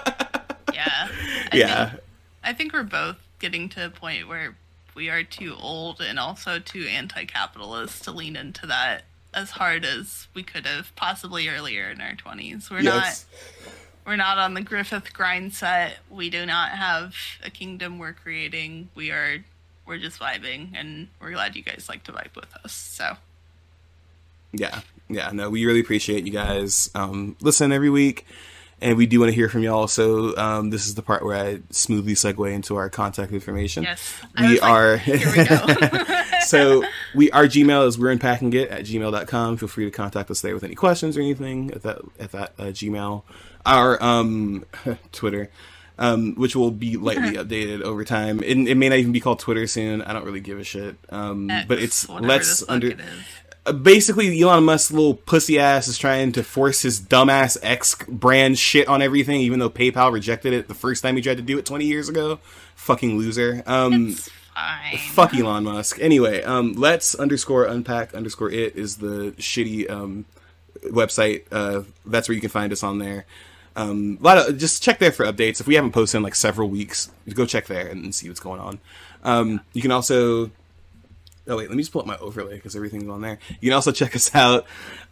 I think we're both getting to a point where we are too old and also too anti-capitalist to lean into that as hard as we could have possibly earlier in our 20s. We're not on the Griffith grind set. We do not have a kingdom we're creating. We're just vibing, and we're glad you guys like to vibe with us. So we really appreciate you guys listen every week. And we do want to hear from y'all, so this is the part where I smoothly segue into our contact information. Yes, we are. Here we go. So our Gmail is we'reunpackingit@gmail.com. Feel free to contact us there with any questions or anything at that Gmail. Our Twitter, which will be lightly updated over time. It may not even be called Twitter soon. I don't really give a shit. But it's let's under. Basically, Elon Musk's little pussy ass is trying to force his dumbass X brand shit on everything, even though PayPal rejected it the first time he tried to do it 20 years ago. Fucking loser. It's fine. Fuck Elon Musk. Anyway, let's_unpack_it is the shitty website. That's where you can find us on there. Just check there for updates. If we haven't posted in like several weeks, go check there and see what's going on. You can also... Oh, wait, let me just pull up my overlay because everything's on there. You can also check us out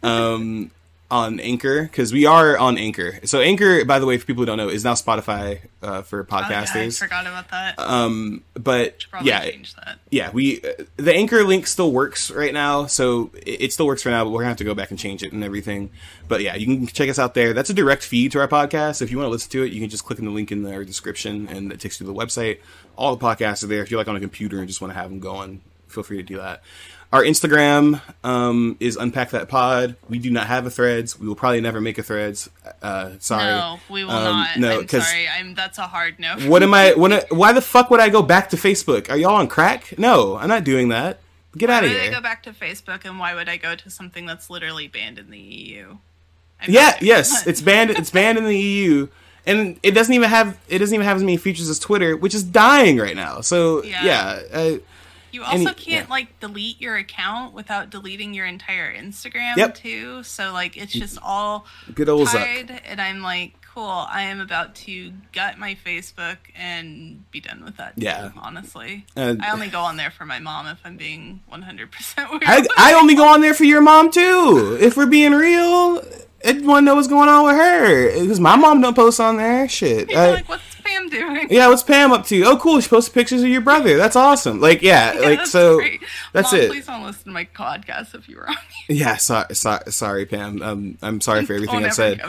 on Anchor, because we are on Anchor. So Anchor, by the way, for people who don't know, is now Spotify for podcasters. Oh, yeah, I forgot about that. But yeah, change that. Yeah, the Anchor link still works right now, so it still works for now, but we're going to have to go back and change it and everything. But yeah, you can check us out there. That's a direct feed to our podcast. If you want to listen to it, you can just click on the link in the description, and it takes you to the website. All the podcasts are there. If you're like on a computer and just want to have them going, feel free to do that. Our Instagram is unpackthatpod. We do not have a Threads. We will probably never make a Threads. Sorry. No, we will not. No, I'm sorry. That's a hard no. Why the fuck would I go back to Facebook? Are y'all on crack? No, I'm not doing that. Get out of here. Why would I go back to Facebook, and why would I go to something that's literally banned in the EU? It's banned. It's banned in the EU. And it doesn't even have as many features as Twitter, which is dying right now. So yeah. You also can't delete your account without deleting your entire Instagram too. So it's just all good old tied. Zuck. And I'm like, cool. I am about to gut my Facebook and be done with that. Yeah, too, honestly, I only go on there for my mom. If I'm being 100% weird, I only go on there for your mom too. If we're being real, I want to know what's going on with her because my mom don't post on there. Shit. You're what's Pam doing? Yeah, what's Pam up to? Oh, cool. She posted pictures of your brother. That's awesome. That's so. Great. That's Mom, it. Please don't listen to my podcast if you were on here. Yeah, sorry, Pam. I'm sorry for everything I said.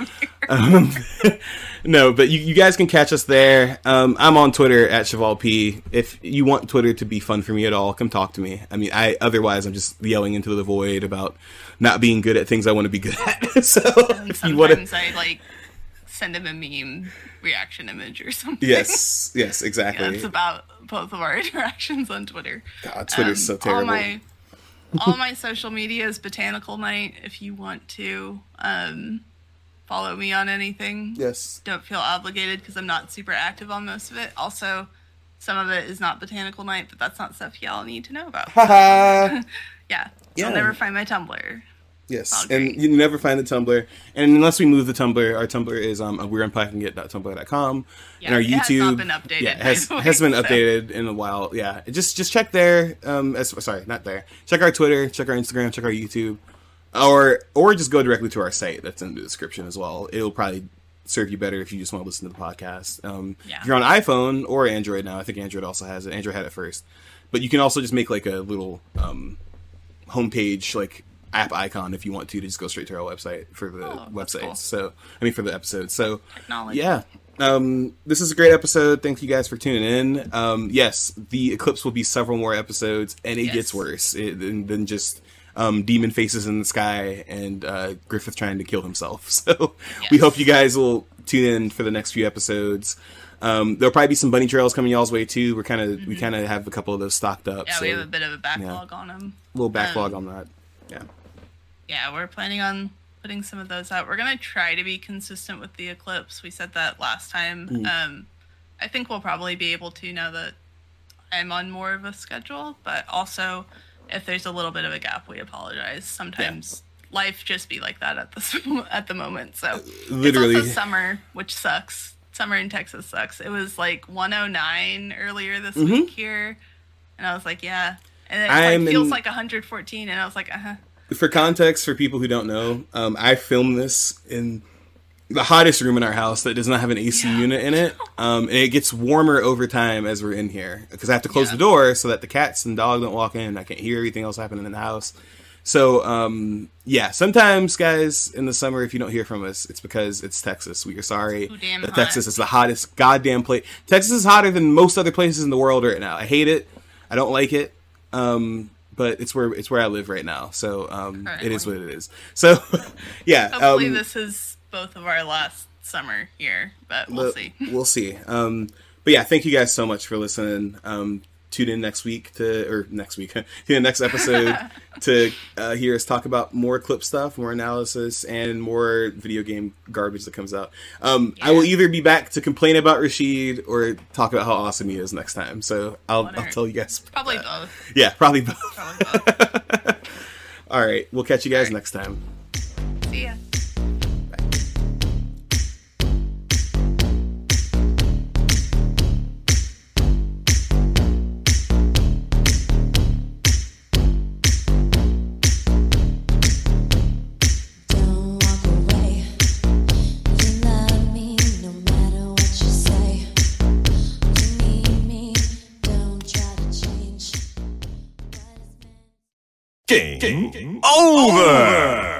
No, but you guys can catch us there. I'm on Twitter at Chevall P. If you want Twitter to be fun for me at all, come talk to me. I mean, otherwise I'm just yelling into the void about not being good at things I want to be good at. So if you want to, I send him a meme reaction image or something. Yes, exactly. That's about both of our interactions on Twitter. God, Twitter's so terrible. All my social media is Botanical Night. If you want to follow me on anything, yes, don't feel obligated because I'm not super active on most of it. Also, some of it is not Botanical Night, but that's not stuff y'all need to know about. Yeah. You'll never find my Tumblr. Yes, and you never find the Tumblr. And unless we move the Tumblr, our Tumblr is we'reunpackingit.tumblr.com. Yeah, and our YouTube has not been updated. Yeah, it has been updated in a while. Yeah, just check there. Sorry, not there. Check our Twitter, check our Instagram, check our YouTube, or just go directly to our site. That's in the description as well. It'll probably serve you better if you just want to listen to the podcast. If you're on iPhone or Android now, I think Android also has it. Android had it first, but you can also just make a little homepage app icon if you want to just go straight to our website for the website. Cool. So for the episode. So technology. Yeah. This is a great episode. Thank you guys for tuning in. Yes, the Eclipse will be several more episodes, and it gets worse than just demon faces in the sky and Griffith trying to kill himself. So we hope you guys will tune in for the next few episodes. There'll probably be some bunny trails coming y'all's way too. We're we kind of have a couple of those stocked up. Yeah, we have a bit of a backlog on them. A little backlog on that. Yeah. Yeah, we're planning on putting some of those out. We're going to try to be consistent with the Eclipse. We said that last time. I think we'll probably be able to now that I'm on more of a schedule. But also, if there's a little bit of a gap, we apologize. Sometimes life just be like that at the moment. So literally. It's also summer, which sucks. Summer in Texas sucks. It was 109 earlier this week here. And I was like, yeah. And it feels 114. And I was like, uh-huh. For context, for people who don't know, I filmed this in the hottest room in our house that does not have an AC unit in it. And it gets warmer over time as we're in here. Because I have to close the door so that the cats and dog don't walk in. And I can't hear everything else happening in the house. So, sometimes, guys, in the summer, if you don't hear from us, it's because it's Texas. We are sorry that Texas is the hottest goddamn place. Texas is hotter than most other places in the world right now. I hate it. I don't like it. but it's where I live right now. So currently. It is what it is. So yeah. Hopefully this is both of our last summer here, but we'll see. We'll see. But yeah, thank you guys so much for listening. Tune in next episode to hear us talk about more Eclipse stuff, more analysis, and more video game garbage that comes out. Yeah. I will either be back to complain about Rashid or talk about how awesome he is next time. So I'll tell you guys. Probably both. Yeah, probably both. All right, we'll catch you guys next time. See ya. Game over!